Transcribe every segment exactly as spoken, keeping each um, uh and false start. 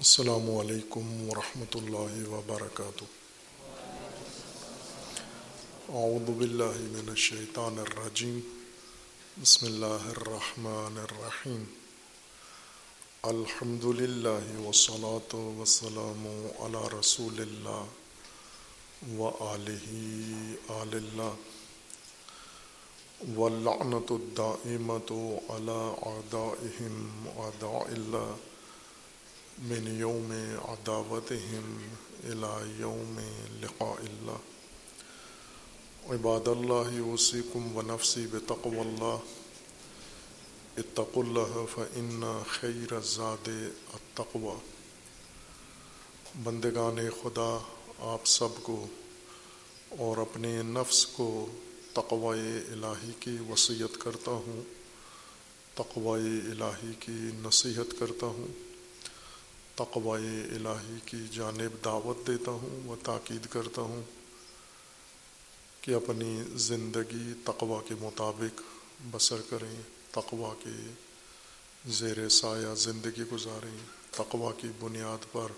السلام علیکم ورحمۃ اللہ وبرکاتہ۔ اعوذ باللہ من الشیطان الرجیم، بسم اللہ الرحمن الرحیم، الحمد للہ والصلاة والسلام علی رسول اللہ وآلہ آل اللہ واللعنۃ الدائمۃ علی اعدائہم اعداء اللہ من یوم عداوتہم الی یوم لقاء اللہ۔ عباد اللہ، اوصیکم ونفسی بتقوى اللہ، اتقوا اللہ فإن خیر الزاد التقوى۔ بندگان خدا، آپ سب کو اور اپنے نفس کو تقوی الہی کی وصیت کرتا ہوں، تقوی الہی کی نصیحت کرتا ہوں، تقوی الہی کی جانب دعوت دیتا ہوں و تاکید کرتا ہوں کہ اپنی زندگی تقوی کے مطابق بسر کریں، تقوی کے زیر سایہ زندگی گزاریں، تقوی کی بنیاد پر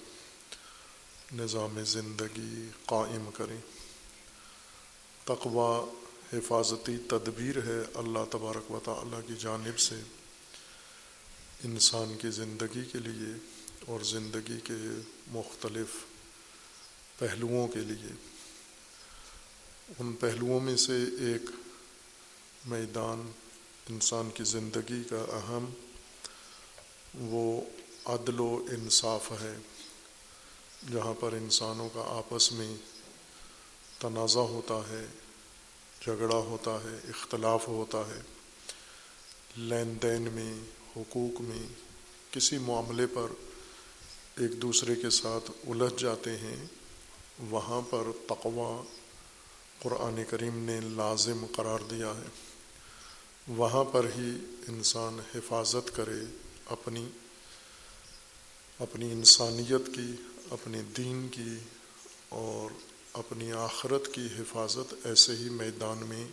نظام زندگی قائم کریں۔ تقوی حفاظتی تدبیر ہے اللہ تبارک و تعالیٰ کی جانب سے انسان کی زندگی کے لیے اور زندگی کے مختلف پہلوؤں کے لیے۔ ان پہلوؤں میں سے ایک میدان انسان کی زندگی کا اہم وہ عدل و انصاف ہے، جہاں پر انسانوں کا آپس میں تنازع ہوتا ہے، جھگڑا ہوتا ہے، اختلاف ہوتا ہے، لین دین میں، حقوق میں، کسی معاملے پر ایک دوسرے کے ساتھ الجھ جاتے ہیں، وہاں پر تقوی قرآن کریم نے لازم قرار دیا ہے۔ وہاں پر ہی انسان حفاظت کرے اپنی اپنی انسانیت کی، اپنے دین کی اور اپنی آخرت کی حفاظت ایسے ہی میدان میں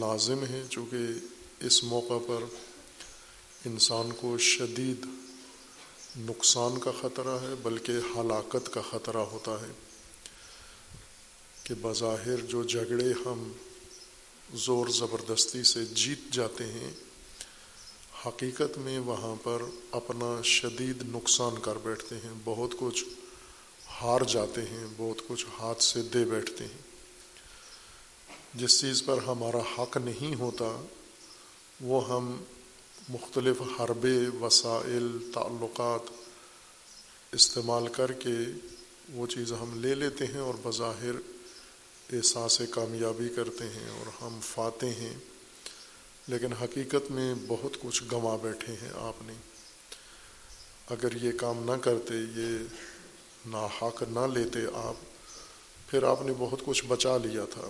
لازم ہے، چونکہ اس موقع پر انسان کو شدید نقصان کا خطرہ ہے، بلکہ ہلاکت کا خطرہ ہوتا ہے کہ بظاہر جو جھگڑے ہم زور زبردستی سے جیت جاتے ہیں، حقیقت میں وہاں پر اپنا شدید نقصان کر بیٹھتے ہیں، بہت کچھ ہار جاتے ہیں، بہت کچھ ہاتھ سے دے بیٹھتے ہیں۔ جس چیز پر ہمارا حق نہیں ہوتا وہ ہم مختلف حربے، وسائل، تعلقات استعمال کر کے وہ چیز ہم لے لیتے ہیں اور بظاہر احساس کامیابی کرتے ہیں اور ہم فاتح ہیں، لیکن حقیقت میں بہت کچھ گنوا بیٹھے ہیں آپ نے۔ اگر یہ کام نہ کرتے، یہ ناحق نہ لیتے آپ، پھر آپ نے بہت کچھ بچا لیا تھا،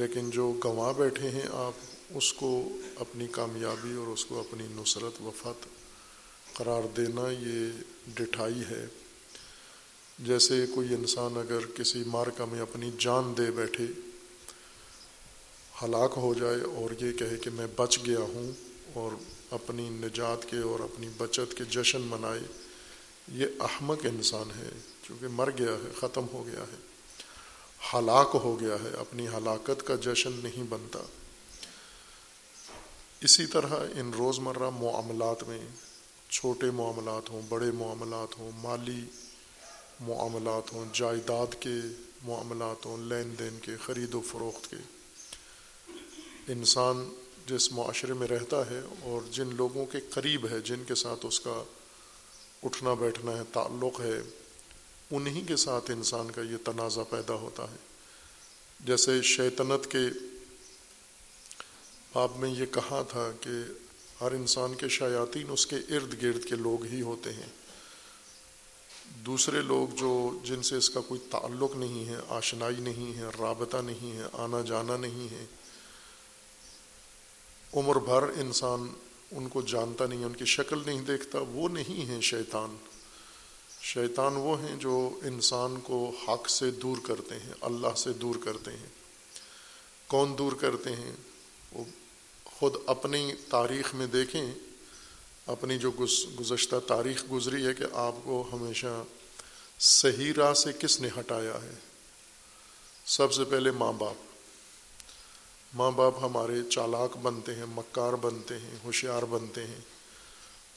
لیکن جو گنوا بیٹھے ہیں آپ، اس کو اپنی کامیابی اور اس کو اپنی نصرت و فتح قرار دینا یہ ڈٹھائی ہے۔ جیسے کوئی انسان اگر کسی معرکہ میں اپنی جان دے بیٹھے، ہلاک ہو جائے اور یہ کہے کہ میں بچ گیا ہوں، اور اپنی نجات کے اور اپنی بچت کے جشن منائے، یہ احمق انسان ہے، چونکہ مر گیا ہے، ختم ہو گیا ہے، ہلاک ہو گیا ہے، اپنی ہلاکت کا جشن نہیں بنتا۔ اسی طرح ان روزمرہ معاملات میں، چھوٹے معاملات ہوں، بڑے معاملات ہوں، مالی معاملات ہوں، جائیداد کے معاملات ہوں، لین دین کے، خرید و فروخت کے، انسان جس معاشرے میں رہتا ہے اور جن لوگوں کے قریب ہے، جن کے ساتھ اس کا اٹھنا بیٹھنا ہے، تعلق ہے، انہی کے ساتھ انسان کا یہ تنازع پیدا ہوتا ہے۔ جیسے شیطنت کے آپ نے یہ کہا تھا کہ ہر انسان کے شیاطین اس کے ارد گرد کے لوگ ہی ہوتے ہیں، دوسرے لوگ جو جن سے اس کا کوئی تعلق نہیں ہے، آشنائی نہیں ہے، رابطہ نہیں ہے، آنا جانا نہیں ہے، عمر بھر انسان ان کو جانتا نہیں ہے، ان کی شکل نہیں دیکھتا، وہ نہیں ہیں شیطان۔ شیطان وہ ہیں جو انسان کو حق سے دور کرتے ہیں، اللہ سے دور کرتے ہیں۔ کون دور کرتے ہیں؟ وہ خود اپنی تاریخ میں دیکھیں اپنی جو گزشتہ تاریخ گزری ہے کہ آپ کو ہمیشہ صحیح راہ سے کس نے ہٹایا ہے؟ سب سے پہلے ماں باپ ماں باپ ہمارے چالاک بنتے ہیں، مکار بنتے ہیں، ہوشیار بنتے ہیں،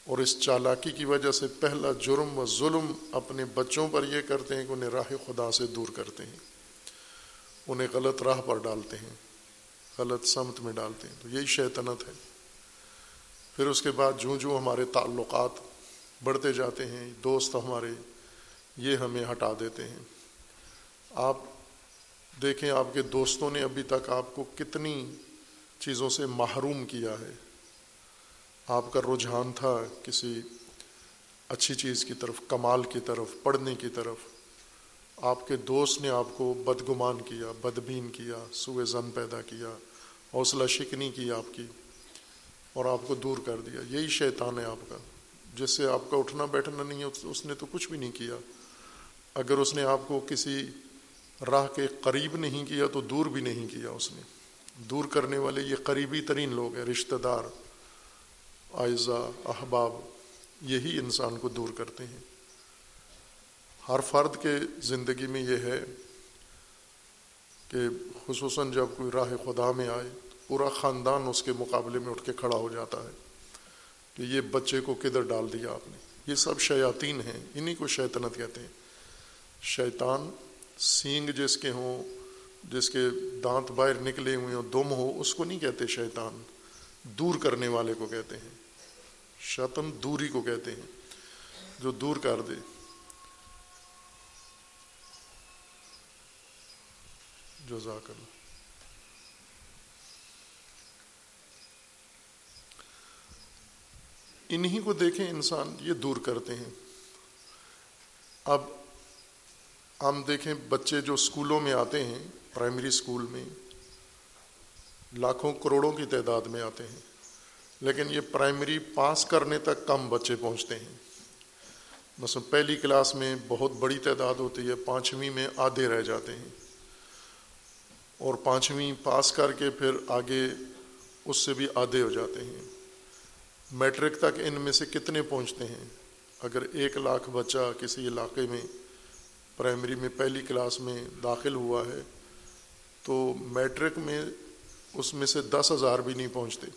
اور اس چالاکی کی وجہ سے پہلا جرم و ظلم اپنے بچوں پر یہ کرتے ہیں کہ انہیں راہ خدا سے دور کرتے ہیں، انہیں غلط راہ پر ڈالتے ہیں، غلط سمت میں ڈالتے ہیں، تو یہی شیطنت ہے۔ پھر اس کے بعد جوں جوں ہمارے تعلقات بڑھتے جاتے ہیں، دوست ہمارے یہ ہمیں ہٹا دیتے ہیں۔ آپ دیکھیں آپ کے دوستوں نے ابھی تک آپ کو کتنی چیزوں سے محروم کیا ہے۔ آپ کا رجحان تھا کسی اچھی چیز کی طرف، کمال کی طرف، پڑھنے کی طرف، آپ کے دوست نے آپ کو بدگمان کیا، بدبین کیا، سوء ظن پیدا کیا، حوصلہ شکنی کی آپ کی، اور آپ کو دور کر دیا۔ یہی شیطان ہے آپ کا، جس سے آپ کا اٹھنا بیٹھنا نہیں ہے، اس نے تو کچھ بھی نہیں کیا۔ اگر اس نے آپ کو کسی راہ کے قریب نہیں کیا تو دور بھی نہیں کیا اس نے۔ دور کرنے والے یہ قریبی ترین لوگ ہیں، رشتہ دار، اعزا، احباب، یہی انسان کو دور کرتے ہیں۔ ہر فرد کے زندگی میں یہ ہے کہ خصوصاً جب کوئی راہ خدا میں آئے، پورا خاندان اس کے مقابلے میں اٹھ کے کھڑا ہو جاتا ہے کہ یہ بچے کو کدھر ڈال دیا آپ نے۔ یہ سب شیاطین ہیں، انہی کو شیطنت کہتے ہیں۔ شیطان سینگ جس کے ہوں، جس کے دانت باہر نکلے ہوئے ہوں، دم ہو، اس کو نہیں کہتے شیطان، دور کرنے والے کو کہتے ہیں۔ شیطان دوری کو کہتے ہیں، جو دور کر دے۔ جزاک اللہ۔ انہی کو دیکھیں انسان، یہ دور کرتے ہیں۔ اب ہم دیکھیں بچے جو سکولوں میں آتے ہیں، پرائمری سکول میں لاکھوں کروڑوں کی تعداد میں آتے ہیں، لیکن یہ پرائمری پاس کرنے تک کم بچے پہنچتے ہیں۔ مثلا پہلی کلاس میں بہت بڑی تعداد ہوتی ہے، پانچویں میں آدھے رہ جاتے ہیں، اور پانچویں پاس کر کے پھر آگے اس سے بھی آدھے ہو جاتے ہیں۔ میٹرک تک ان میں سے کتنے پہنچتے ہیں؟ اگر ایک لاکھ بچہ کسی علاقے میں پرائمری میں پہلی کلاس میں داخل ہوا ہے تو میٹرک میں اس میں سے دس ہزار بھی نہیں پہنچتے۔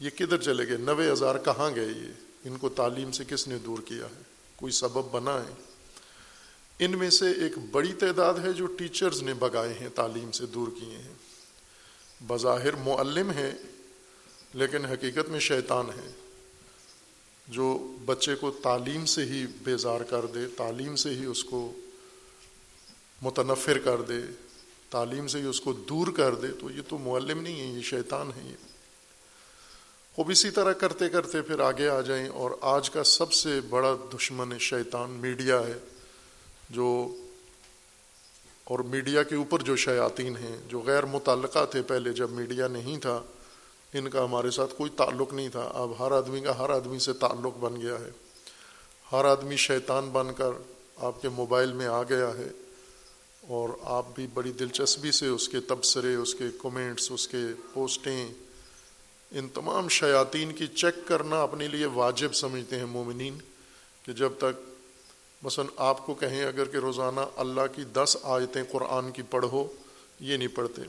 یہ کدھر چلے گئے؟ نوے ہزار کہاں گئے یہ؟ ان کو تعلیم سے کس نے دور کیا ہے؟ کوئی سبب بنا ہے؟ ان میں سے ایک بڑی تعداد ہے جو ٹیچرز نے بھگائے ہیں، تعلیم سے دور کیے ہیں۔ بظاہر معلم ہے لیکن حقیقت میں شیطان ہے، جو بچے کو تعلیم سے ہی بیزار کر دے، تعلیم سے ہی اس کو متنفر کر دے، تعلیم سے ہی اس کو دور کر دے، تو یہ تو معلم نہیں ہے، یہ شیطان ہے یہ۔ خوب اسی طرح کرتے کرتے پھر آگے آ جائیں، اور آج کا سب سے بڑا دشمن شیطان میڈیا ہے، جو اور میڈیا کے اوپر جو شیاطین ہیں جو غیر متعلقہ تھے پہلے جب میڈیا نہیں تھا، ان کا ہمارے ساتھ کوئی تعلق نہیں تھا۔ اب ہر آدمی کا ہر آدمی سے تعلق بن گیا ہے، ہر آدمی شیطان بن کر آپ کے موبائل میں آ گیا ہے، اور آپ بھی بڑی دلچسپی سے اس کے تبصرے، اس کے کومنٹس، اس کے پوسٹیں، ان تمام شیاطین کی چیک کرنا اپنے لیے واجب سمجھتے ہیں مومنین، کہ جب تک مثلا آپ کو کہیں اگر کہ روزانہ اللہ کی دس آیتیں قرآن کی پڑھو، یہ نہیں پڑھتے،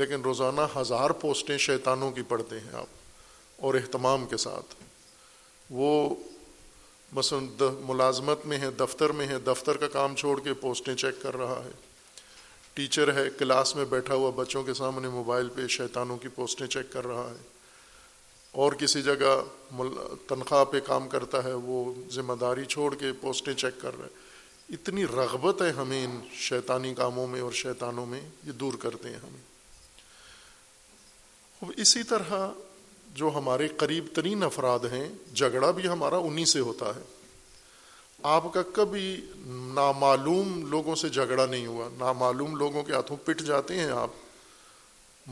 لیکن روزانہ ہزار پوسٹیں شیطانوں کی پڑھتے ہیں آپ، اور اہتمام کے ساتھ۔ وہ مثلا ملازمت میں ہے، دفتر میں ہے، دفتر کا کام چھوڑ کے پوسٹیں چیک کر رہا ہے، ٹیچر ہے، کلاس میں بیٹھا ہوا بچوں کے سامنے موبائل پہ شیطانوں کی پوسٹیں چیک کر رہا ہے، اور کسی جگہ تنخواہ پہ کام کرتا ہے، وہ ذمہ داری چھوڑ کے پوسٹیں چیک کر رہا ہے۔ اتنی رغبت ہے ہمیں ان شیطانی کاموں میں اور شیطانوں میں، یہ دور کرتے ہیں ہمیں۔ اسی طرح جو ہمارے قریب ترین افراد ہیں، جھگڑا بھی ہمارا انہی سے ہوتا ہے۔ آپ کا کبھی نامعلوم لوگوں سے جھگڑا نہیں ہوا، نامعلوم لوگوں کے ہاتھوں پٹ جاتے ہیں آپ،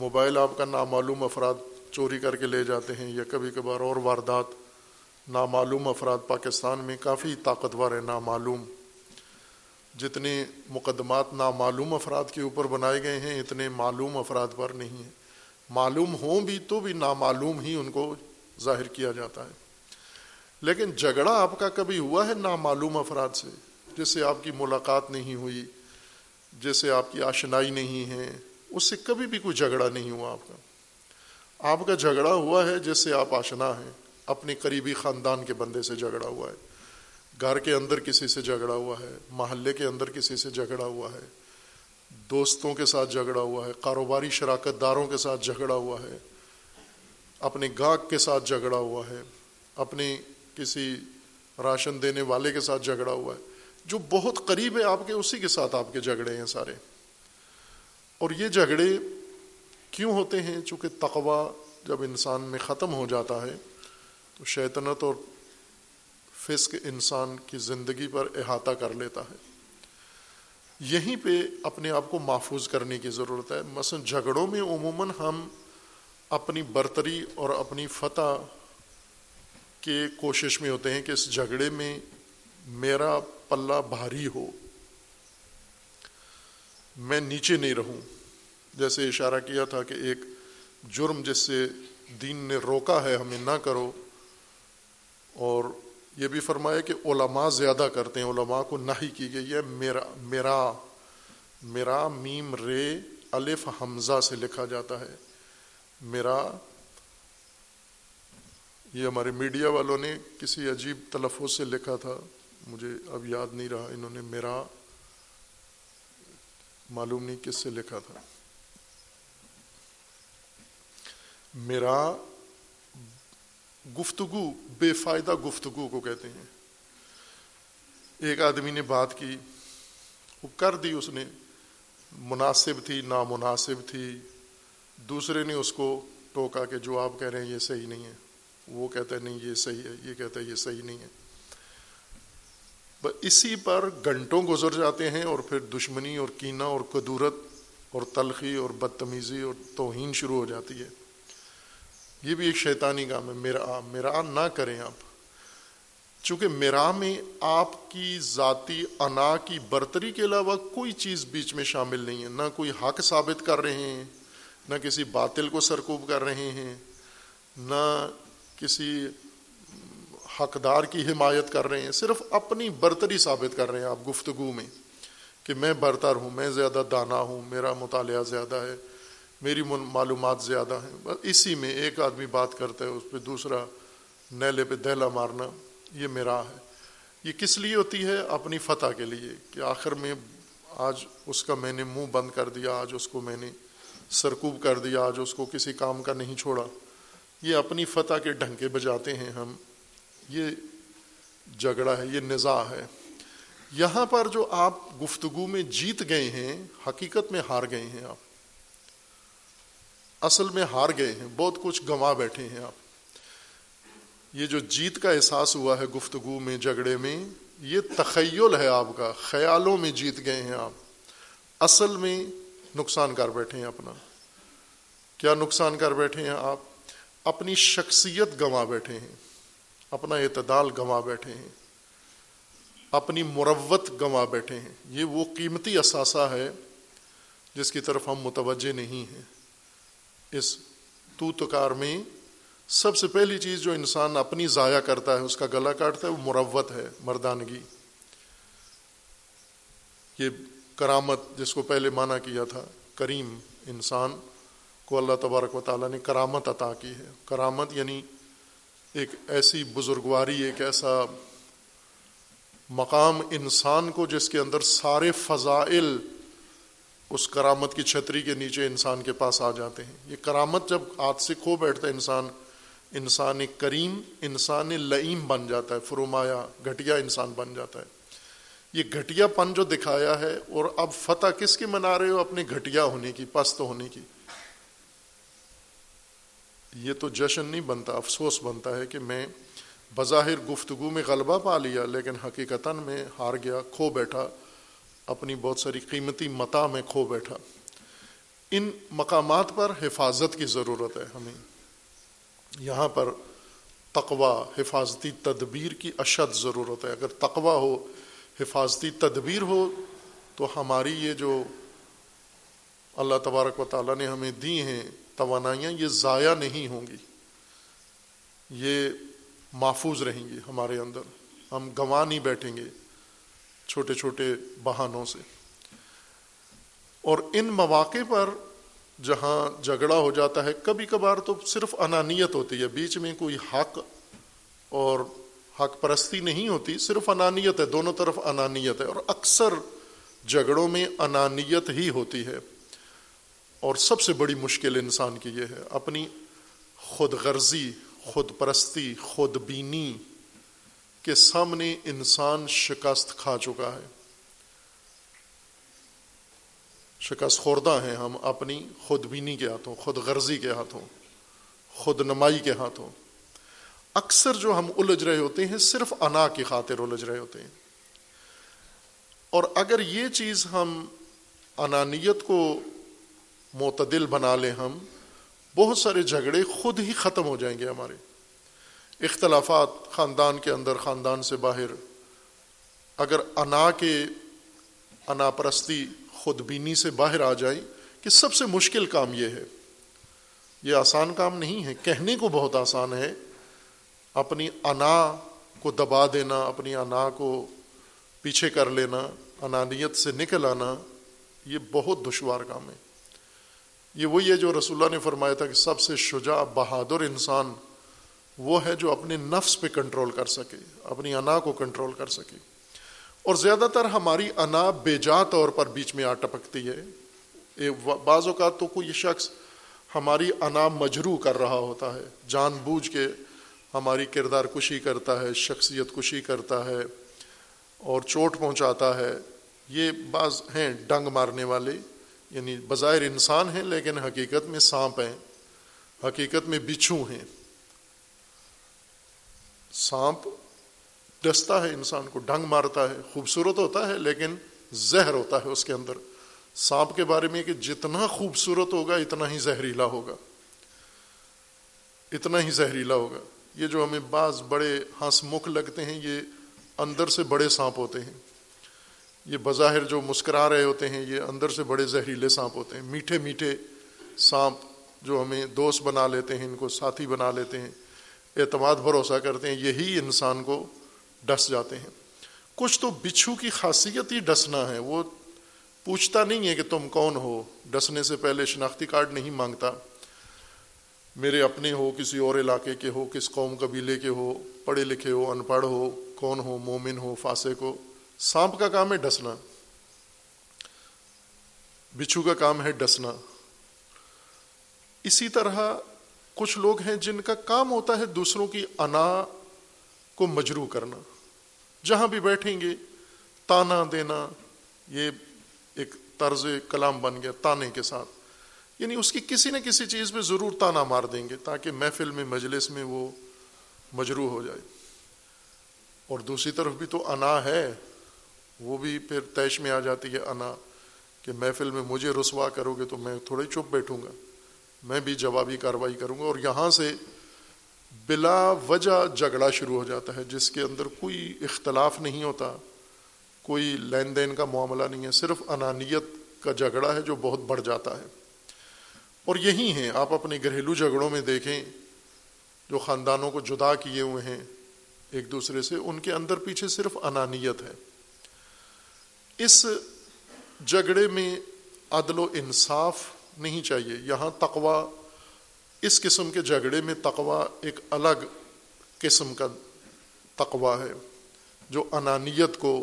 موبائل آپ کا نامعلوم افراد چوری کر کے لے جاتے ہیں، یا کبھی کبھار اور واردات۔ نامعلوم افراد پاکستان میں کافی طاقتور ہیں، نامعلوم، جتنے مقدمات نامعلوم افراد کے اوپر بنائے گئے ہیں اتنے معلوم افراد پر نہیں ہیں، معلوم ہوں بھی تو بھی نامعلوم ہی ان کو ظاہر کیا جاتا ہے۔ لیکن جھگڑا آپ کا کبھی ہوا ہے نامعلوم افراد سے جس سے آپ کی ملاقات نہیں ہوئی، جس سے آپ کی آشنائی نہیں ہے، اس سے کبھی بھی کوئی جھگڑا نہیں ہوا آپ کا؟ آپ کا جھگڑا ہوا ہے جس سے آپ آشنا ہیں، اپنے قریبی خاندان کے بندے سے جھگڑا ہوا ہے، گھر کے اندر کسی سے جھگڑا ہوا ہے، محلے کے اندر کسی سے جھگڑا ہوا ہے، دوستوں کے ساتھ جھگڑا ہوا ہے، کاروباری شراکت داروں کے ساتھ جھگڑا ہوا ہے، اپنے گاہک کے ساتھ جھگڑا ہوا ہے، اپنے کسی راشن دینے والے کے ساتھ جھگڑا ہوا ہے، جو بہت قریب ہے آپ کے اسی کے ساتھ آپ کے جھگڑے ہیں سارے۔ اور یہ جھگڑے کیوں ہوتے ہیں؟ چونکہ تقویٰ جب انسان میں ختم ہو جاتا ہے تو شیطنت اور فسق انسان کی زندگی پر احاطہ کر لیتا ہے۔ یہیں پہ اپنے آپ کو محفوظ کرنے کی ضرورت ہے۔ مثلا جھگڑوں میں عموماً ہم اپنی برتری اور اپنی فتح کے کوشش میں ہوتے ہیں کہ اس جھگڑے میں میرا پلہ بھاری ہو، میں نیچے نہیں رہوں۔ جیسے اشارہ کیا تھا کہ ایک جرم جس سے دین نے روکا ہے ہمیں نہ کرو، اور یہ بھی فرمایا کہ علماء زیادہ کرتے ہیں، علماء کو نہی کی گئی ہے۔ میرا میرا میرا میم رے الف حمزہ سے لکھا جاتا ہے میرا۔ یہ ہمارے میڈیا والوں نے کسی عجیب تلفظ سے لکھا تھا، مجھے اب یاد نہیں رہا انہوں نے میرا، معلوم نہیں کس سے لکھا تھا، میرا گفتگو، بے فائدہ گفتگو کو کہتے ہیں۔ ایک آدمی نے بات کی، وہ کر دی اس نے، مناسب تھی نامناسب تھی، دوسرے نے اس کو ٹوکا کہ جو آپ کہہ رہے ہیں یہ صحیح نہیں ہے، وہ کہتا ہے نہیں یہ صحیح ہے، یہ کہتا ہے یہ صحیح نہیں ہے۔ اسی پر گھنٹوں گزر جاتے ہیں اور پھر دشمنی اور کینہ اور کدورت اور تلخی اور بدتمیزی اور توہین شروع ہو جاتی ہے۔ یہ بھی ایک شیطانی کام ہے۔ میرا میرا نہ کریں آپ، چونکہ میرا میں آپ کی ذاتی انا کی برتری کے علاوہ کوئی چیز بیچ میں شامل نہیں ہے، نہ کوئی حق ثابت کر رہے ہیں، نہ کسی باطل کو سرکوب کر رہے ہیں، نہ کسی حقدار کی حمایت کر رہے ہیں، صرف اپنی برتری ثابت کر رہے ہیں آپ گفتگو میں کہ میں برتر ہوں، میں زیادہ دانا ہوں، میرا مطالعہ زیادہ ہے، میری معلومات زیادہ ہیں۔ بس اسی میں ایک آدمی بات کرتا ہے، اس پہ دوسرا نیلے پہ دہلا مارنا، یہ میرا ہے۔ یہ کس لیے ہوتی ہے؟ اپنی فتح کے لیے، کہ آخر میں آج اس کا میں نے منہ بند کر دیا، آج اس کو میں نے سرکوب کر دیا، آج اس کو کسی کام کا نہیں چھوڑا۔ یہ اپنی فتح کے ڈھنکے بجاتے ہیں ہم۔ یہ جھگڑا ہے، یہ نزاع ہے۔ یہاں پر جو آپ گفتگو میں جیت گئے ہیں، حقیقت میں ہار گئے ہیں آپ، اصل میں ہار گئے ہیں، بہت کچھ گنوا بیٹھے ہیں آپ۔ یہ جو جیت کا احساس ہوا ہے گفتگو میں، جھگڑے میں، یہ تخیل ہے آپ کا، خیالوں میں جیت گئے ہیں آپ، اصل میں نقصان کر بیٹھے ہیں اپنا۔ کیا نقصان کر بیٹھے ہیں آپ؟ اپنی شخصیت گنوا بیٹھے ہیں، اپنا اعتدال گنوا بیٹھے ہیں، اپنی مروت گنوا بیٹھے ہیں۔ یہ وہ قیمتی اثاثہ ہے جس کی طرف ہم متوجہ نہیں ہیں۔ اس توتکار میں سب سے پہلی چیز جو انسان اپنی ضائع کرتا ہے، اس کا گلا کاٹتا ہے، وہ مروت ہے، مردانگی۔ یہ کرامت جس کو پہلے مانا کیا تھا، کریم انسان کو اللہ تبارک و تعالیٰ نے کرامت عطا کی ہے۔ کرامت یعنی ایک ایسی بزرگواری، ایک ایسا مقام انسان کو جس کے اندر سارے فضائل اس کرامت کی چھتری کے نیچے انسان کے پاس آ جاتے ہیں۔ یہ کرامت جب ہاتھ سے کھو بیٹھتا ہے انسان، انسان کریم، انسان لئیم بن جاتا ہے، فرومایا، گھٹیا انسان بن جاتا ہے۔ یہ گھٹیا پن جو دکھایا ہے، اور اب فتح کس کی منا رہے ہو؟ اپنے گھٹیا ہونے کی، پست ہونے کی۔ یہ تو جشن نہیں بنتا، افسوس بنتا ہے کہ میں بظاہر گفتگو میں غلبہ پا لیا، لیکن حقیقتاً میں ہار گیا، کھو بیٹھا، اپنی بہت ساری قیمتی متاع میں کھو بیٹھا۔ ان مقامات پر حفاظت کی ضرورت ہے ہمیں۔ یہاں پر تقویٰ، حفاظتی تدبیر کی اشد ضرورت ہے۔ اگر تقویٰ ہو، حفاظتی تدبیر ہو، تو ہماری یہ جو اللہ تبارک و تعالیٰ نے ہمیں دی ہیں توانائیاں، یہ ضائع نہیں ہوں گی، یہ محفوظ رہیں گے ہمارے اندر، ہم گنوا نہیں بیٹھیں گے چھوٹے چھوٹے بہانوں سے۔ اور ان مواقع پر جہاں جھگڑا ہو جاتا ہے، کبھی کبھار تو صرف انانیت ہوتی ہے، بیچ میں کوئی حق اور حق پرستی نہیں ہوتی، صرف انانیت ہے، دونوں طرف انانیت ہے، اور اکثر جھگڑوں میں انانیت ہی ہوتی ہے۔ اور سب سے بڑی مشکل انسان کی یہ ہے، اپنی خود غرضی، خود پرستی، خود بینی کے سامنے انسان شکست کھا چکا ہے، شکست خوردہ ہیں ہم اپنی خود بینی کے ہاتھوں، خود غرضی کے ہاتھوں، خود نمائی کے ہاتھوں۔ اکثر جو ہم الجھ رہے ہوتے ہیں صرف انا کی خاطر الجھ رہے ہوتے ہیں، اور اگر یہ چیز ہم انانیت کو معتدل بنا لیں، ہم بہت سارے جھگڑے خود ہی ختم ہو جائیں گے، ہمارے اختلافات خاندان کے اندر، خاندان سے باہر، اگر انا کے انا پرستی، خود بینی سے باہر آ جائیں، کہ سب سے مشکل کام یہ ہے۔ یہ آسان کام نہیں ہے، کہنے کو بہت آسان ہے، اپنی انا کو دبا دینا، اپنی انا کو پیچھے کر لینا، انانیت سے نکل آنا، یہ بہت دشوار کام ہے۔ یہ وہی ہے جو رسول اللہ نے فرمایا تھا کہ سب سے شجاع بہادر انسان وہ ہے جو اپنے نفس پہ کنٹرول کر سکے، اپنی انا کو کنٹرول کر سکے۔ اور زیادہ تر ہماری انا بے جا طور پر بیچ میں آ ٹپکتی ہے، بعض اوقات تو کوئی شخص ہماری انا مجروح کر رہا ہوتا ہے، جان بوجھ کے ہماری کردار کشی کرتا ہے، شخصیت کشی کرتا ہے اور چوٹ پہنچاتا ہے۔ یہ بعض ہیں ڈنگ مارنے والے، یعنی بظاہر انسان ہیں لیکن حقیقت میں سانپ ہیں، حقیقت میں بچھو ہیں۔ سانپ ڈستا ہے انسان کو، ڈنگ مارتا ہے، خوبصورت ہوتا ہے لیکن زہر ہوتا ہے اس کے اندر۔ سانپ کے بارے میں کہ جتنا خوبصورت ہوگا اتنا ہی زہریلا ہوگا، اتنا ہی زہریلا ہوگا۔ یہ جو ہمیں بعض بڑے ہنس مکھ لگتے ہیں، یہ اندر سے بڑے سانپ ہوتے ہیں۔ یہ بظاہر جو مسکرا رہے ہوتے ہیں، یہ اندر سے بڑے زہریلے سانپ ہوتے ہیں۔ میٹھے میٹھے سانپ جو ہمیں دوست بنا لیتے ہیں، ان کو ساتھی بنا لیتے ہیں، اعتماد بھروسہ کرتے ہیں، یہی انسان کو ڈس جاتے ہیں۔ کچھ تو بچھو کی خاصیت ہی ڈسنا ہے، وہ پوچھتا نہیں ہے کہ تم کون ہو، ڈسنے سے پہلے شناختی کارڈ نہیں مانگتا، میرے اپنے ہو، کسی اور علاقے کے ہو، کس قوم قبیلے کے ہو، پڑھے لکھے ہو، ان پڑھ ہو، کون ہو، مومن ہو، فاسق ہو۔ سانپ کا کام ہے ڈسنا، بچھو کا کام ہے ڈسنا۔ اسی طرح کچھ لوگ ہیں جن کا کام ہوتا ہے دوسروں کی انا کو مجروح کرنا، جہاں بھی بیٹھیں گے تانا دینا، یہ ایک طرز کلام بن گیا تانے کے ساتھ، یعنی اس کی کسی نہ کسی چیز پہ ضرور تانا مار دیں گے تاکہ محفل میں، مجلس میں وہ مجروح ہو جائے۔ اور دوسری طرف بھی تو انا ہے، وہ بھی پھر تیش میں آ جاتی ہے انا، کہ محفل میں مجھے رسوا کرو گے تو میں تھوڑے چپ بیٹھوں گا، میں بھی جوابی کارروائی کروں گا، اور یہاں سے بلا وجہ جھگڑا شروع ہو جاتا ہے، جس کے اندر کوئی اختلاف نہیں ہوتا، کوئی لین دین کا معاملہ نہیں ہے، صرف انانیت کا جھگڑا ہے جو بہت بڑھ جاتا ہے۔ اور یہی ہیں آپ اپنے گھریلو جھگڑوں میں دیکھیں، جو خاندانوں کو جدا کیے ہوئے ہیں ایک دوسرے سے، ان کے اندر پیچھے صرف انانیت ہے۔ اس جھگڑے میں عدل و انصاف نہیں چاہیے، یہاں تقویٰ، اس قسم کے جھگڑے میں تقویٰ ایک الگ قسم کا تقویٰ ہے جو انانیت کو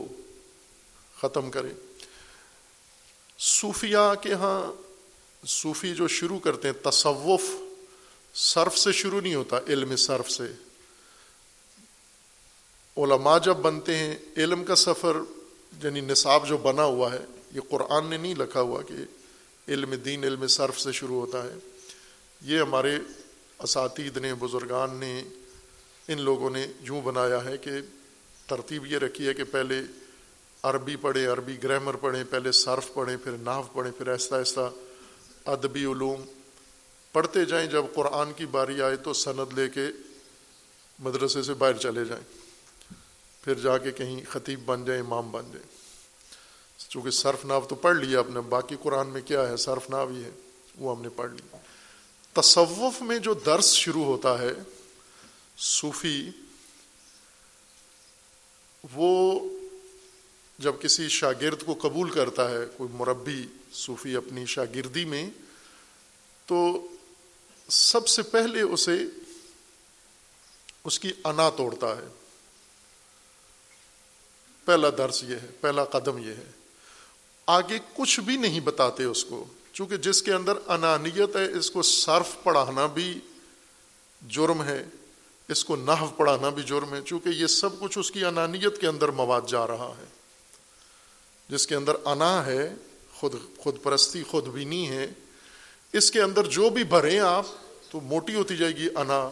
ختم کرے۔ صوفیہ کے ہاں، صوفی جو شروع کرتے ہیں، تصوف صرف سے شروع نہیں ہوتا، علم صرف سے۔ علماء جب بنتے ہیں، علم کا سفر یعنی نصاب جو بنا ہوا ہے، یہ قرآن نے نہیں لکھا ہوا کہ علم دین علم صرف سے شروع ہوتا ہے، یہ ہمارے اساتید نے، بزرگان نے، ان لوگوں نے یوں بنایا ہے کہ ترتیب یہ رکھی ہے کہ پہلے عربی پڑھیں، عربی گرامر پڑھیں، پہلے صرف پڑھیں، پھر نحو پڑھیں، پھر آہستہ آہستہ ادبی علوم پڑھتے جائیں، جب قرآن کی باری آئے تو سند لے کے مدرسے سے باہر چلے جائیں، پھر جا کے کہیں خطیب بن جائیں، امام بن جائیں۔ چونکہ صرف نحو تو پڑھ لیا آپ نے، باقی قرآن میں کیا ہے، صرف نحو ہی ہے، وہ ہم نے پڑھ لی۔ تصوف میں جو درس شروع ہوتا ہے، صوفی وہ جب کسی شاگرد کو قبول کرتا ہے کوئی مربی صوفی اپنی شاگردی میں، تو سب سے پہلے اسے اس کی انا توڑتا ہے. پہلا درس یہ ہے، پہلا قدم یہ ہے. آگے کچھ بھی نہیں بتاتے اس کو، چونکہ جس کے اندر انانیت ہے اس کو صرف پڑھانا بھی جرم ہے، اس کو نحو پڑھانا بھی جرم ہے، چونکہ یہ سب کچھ اس کی انانیت کے اندر مواد جا رہا ہے. جس کے اندر انا ہے، خود خود پرستی، خود بینی ہے، اس کے اندر جو بھی بھریں آپ تو موٹی ہوتی جائے گی انا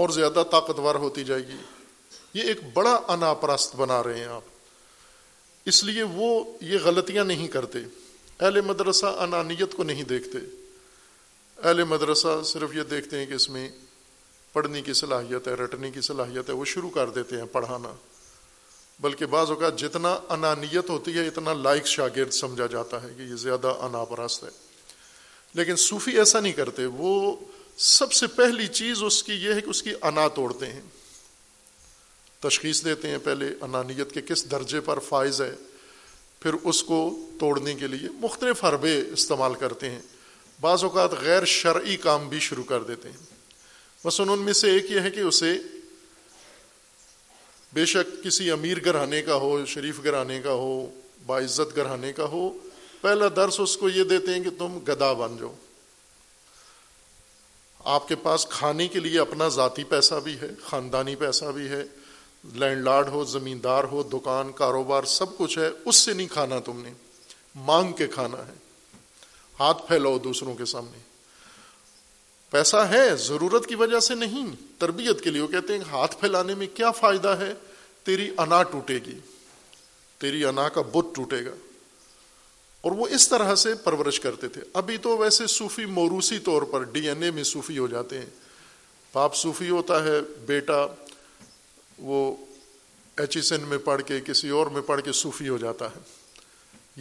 اور زیادہ طاقتور ہوتی جائے گی. یہ ایک بڑا انا پرست بنا رہے ہیں آپ. اس لیے وہ یہ غلطیاں نہیں کرتے. اہل مدرسہ انانیت کو نہیں دیکھتے، اہل مدرسہ صرف یہ دیکھتے ہیں کہ اس میں پڑھنے کی صلاحیت ہے، رٹنے کی صلاحیت ہے، وہ شروع کر دیتے ہیں پڑھانا. بلکہ بعض اوقات جتنا انانیت ہوتی ہے اتنا لائق شاگرد سمجھا جاتا ہے کہ یہ زیادہ انا پرست ہے. لیکن صوفی ایسا نہیں کرتے. وہ سب سے پہلی چیز اس کی یہ ہے کہ اس کی انا توڑتے ہیں، تشخیص دیتے ہیں پہلے انانیت کے کس درجے پر فائز ہے، پھر اس کو توڑنے کے لیے مختلف حربے استعمال کرتے ہیں. بعض اوقات غیر شرعی کام بھی شروع کر دیتے ہیں. مثلا ان میں سے ایک یہ ہے کہ اسے بے شک کسی امیر گھرانے کا ہو، شریف گھرانے کا ہو، باعزت گھرانے کا ہو، پہلا درس اس کو یہ دیتے ہیں کہ تم گدا بن جاؤ. آپ کے پاس کھانے کے لیے اپنا ذاتی پیسہ بھی ہے، خاندانی پیسہ بھی ہے، لینڈ لارڈ ہو، زمیندار ہو، دکان کاروبار سب کچھ ہے، اس سے نہیں کھانا، تم نے مانگ کے کھانا ہے، ہاتھ پھیلاؤ دوسروں کے سامنے. پیسہ ہے، ضرورت کی وجہ سے نہیں، تربیت کے لیے. وہ کہتے ہیں کہ ہاتھ پھیلانے میں کیا فائدہ ہے، تیری انا ٹوٹے گی، تیری انا کا بت ٹوٹے گا. اور وہ اس طرح سے پرورش کرتے تھے. ابھی تو ویسے صوفی موروثی طور پر ڈی این اے میں صوفی ہو جاتے ہیں. باپ صوفی ہوتا ہے، بیٹا وہ ایچ ایس این میں پڑھ کے کسی اور میں پڑھ کے صوفی ہو جاتا ہے.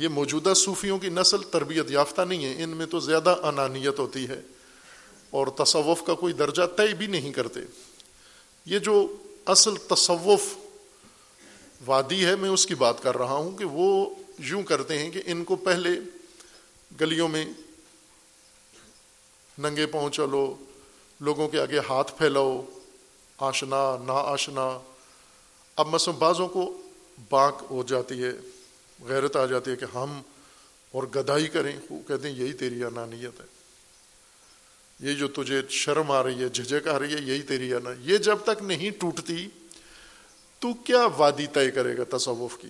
یہ موجودہ صوفیوں کی نسل تربیت یافتہ نہیں ہے، ان میں تو زیادہ انانیت ہوتی ہے اور تصوف کا کوئی درجہ طے بھی نہیں کرتے. یہ جو اصل تصوف وادی ہے میں اس کی بات کر رہا ہوں کہ وہ یوں کرتے ہیں کہ ان کو پہلے گلیوں میں ننگے پاؤں چلو، لوگوں کے آگے ہاتھ پھیلاؤ، آشنا نا آشنا. اب مثلا بعضوں کو بانک ہو جاتی ہے، غیرت آ جاتی ہے کہ ہم اور گدائی کریں. وہ کہتے ہیں یہی تیری انانیت ہے، یہ جو تجھے شرم آ رہی ہے، جھجک آ رہی ہے، یہی تیری انا. یہ جب تک نہیں ٹوٹتی تو کیا وادی طے کرے گا تصوف کی.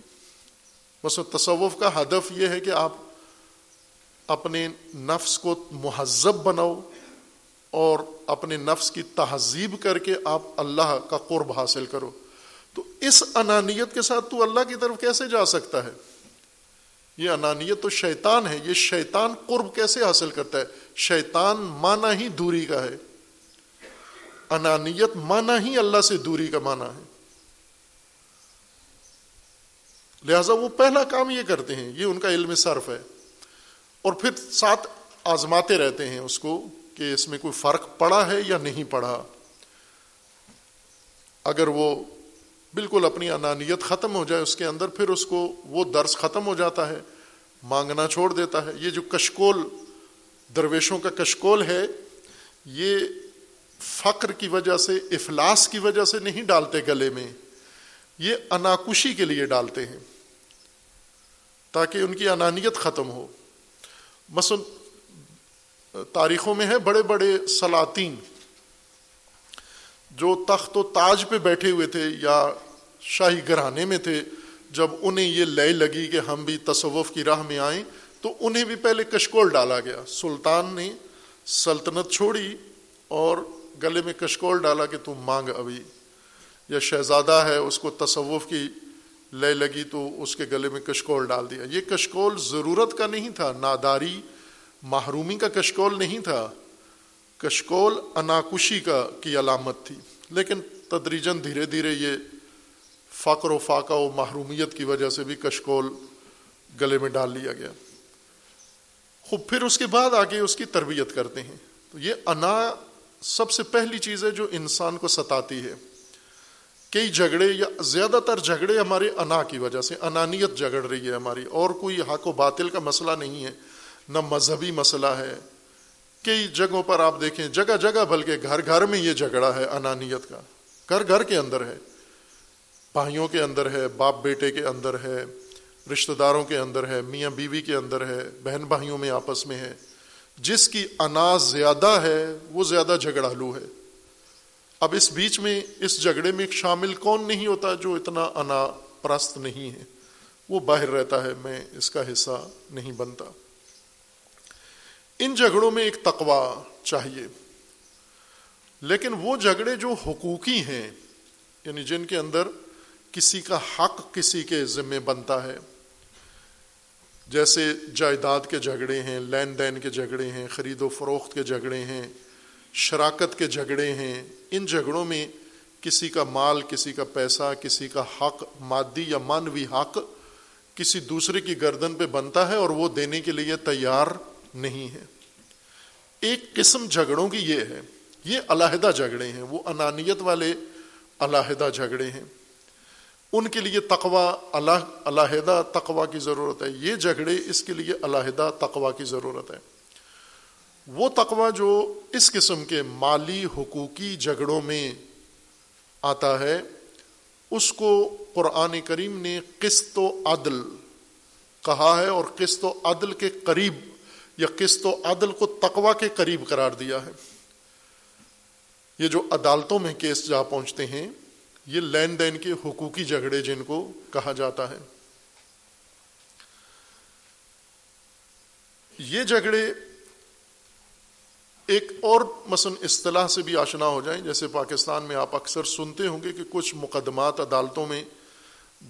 بس تصوف کا ہدف یہ ہے کہ آپ اپنے نفس کو مہذب بناؤ اور اپنے نفس کی تہذیب کر کے آپ اللہ کا قرب حاصل کرو. تو اس انانیت کے ساتھ تو اللہ کی طرف کیسے جا سکتا ہے؟ یہ انانیت تو شیطان ہے. یہ شیطان قرب کیسے حاصل کرتا ہے؟ شیطان معنی ہی دوری کا ہے، انانیت معنی ہی اللہ سے دوری کا معنی ہے. لہٰذا وہ پہلا کام یہ کرتے ہیں، یہ ان کا علم صرف ہے. اور پھر ساتھ آزماتے رہتے ہیں اس کو کہ اس میں کوئی فرق پڑا ہے یا نہیں پڑا. اگر وہ بالکل اپنی انانیت ختم ہو جائے اس کے اندر، پھر اس کو وہ درس ختم ہو جاتا ہے، مانگنا چھوڑ دیتا ہے. یہ جو کشکول درویشوں کا کشکول ہے، یہ فقر کی وجہ سے، افلاس کی وجہ سے نہیں ڈالتے گلے میں، یہ اناکشی کے لیے ڈالتے ہیں تاکہ ان کی انانیت ختم ہو. مثلا تاریخوں میں ہے بڑے بڑے سلاطین جو تخت و تاج پہ بیٹھے ہوئے تھے یا شاہی گھرانے میں تھے، جب انہیں یہ لے لگی کہ ہم بھی تصوف کی راہ میں آئیں تو انہیں بھی پہلے کشکول ڈالا گیا. سلطان نے سلطنت چھوڑی اور گلے میں کشکول ڈالا کہ تم مانگ ابھی. یا شہزادہ ہے، اس کو تصوف کی لے لگی تو اس کے گلے میں کشکول ڈال دیا. یہ کشکول ضرورت کا نہیں تھا، ناداری محرومی کا کشکول نہیں تھا، کشکول اناکشی کا کی علامت تھی. لیکن تدریجاً دھیرے دھیرے یہ فقر و فاقہ و محرومیت کی وجہ سے بھی کشکول گلے میں ڈال لیا گیا. خوب پھر اس کے بعد آگے اس کی تربیت کرتے ہیں. تو یہ انا سب سے پہلی چیز ہے جو انسان کو ستاتی ہے کئی جھگڑے یا زیادہ تر جھگڑے ہمارے انا کی وجہ سے، انانیت جھگڑ رہی ہے ہماری، اور کوئی حق و باطل کا مسئلہ نہیں ہے، نہ مذہبی مسئلہ ہے۔ کئی جگہوں پر آپ دیکھیں، جگہ جگہ بلکہ گھر گھر میں یہ جھگڑا ہے انانیت کا، گھر گھر کے اندر ہے، بھائیوں کے اندر ہے، باپ بیٹے کے اندر ہے، رشتہ داروں کے اندر ہے، میاں بیوی کے اندر ہے، بہن بھائیوں میں آپس میں ہے۔ جس کی انا زیادہ ہے وہ زیادہ جھگڑالو ہے۔ اب اس بیچ میں، اس جھگڑے میں شامل کون نہیں ہوتا جو اتنا انا پرست نہیں ہے، وہ باہر رہتا ہے، میں اس کا حصہ نہیں بنتا۔ ان جھگڑوں میں ایک تقویٰ چاہیے، لیکن وہ جھگڑے جو حقوقی ہیں، یعنی جن کے اندر کسی کا حق کسی کے ذمے بنتا ہے، جیسے جائیداد کے جھگڑے ہیں، لین دین کے جھگڑے ہیں، خرید و فروخت کے جھگڑے ہیں، شراکت کے جھگڑے ہیں، ان جھگڑوں میں کسی کا مال، کسی کا پیسہ، کسی کا حق، مادی یا معنوی حق کسی دوسرے کی گردن پہ بنتا ہے اور وہ دینے کے لیے تیار نہیں ہے۔ ایک قسم جھگڑوں کی یہ ہے، یہ علیحدہ جھگڑے ہیں، وہ انانیت والے علیحدہ جھگڑے ہیں، ان کے لیے تقویٰ علیحدہ تقویٰ کی ضرورت ہے، یہ جھگڑے اس کے لیے علیحدہ تقویٰ کی ضرورت ہے۔ وہ تقویٰ جو اس قسم کے مالی حقوقی جھگڑوں میں آتا ہے، اس کو قرآن کریم نے قسط و عدل کہا ہے، اور قسط و عدل کے قریب، یا قسط و عدل کو تقویٰ کے قریب قرار دیا ہے۔ یہ جو عدالتوں میں کیس جا پہنچتے ہیں، یہ لین دین کے حقوقی جھگڑے جن کو کہا جاتا ہے، یہ جھگڑے ایک اور مثلا اصطلاح سے بھی آشنا ہو جائیں۔ جیسے پاکستان میں آپ اکثر سنتے ہوں گے کہ کچھ مقدمات عدالتوں میں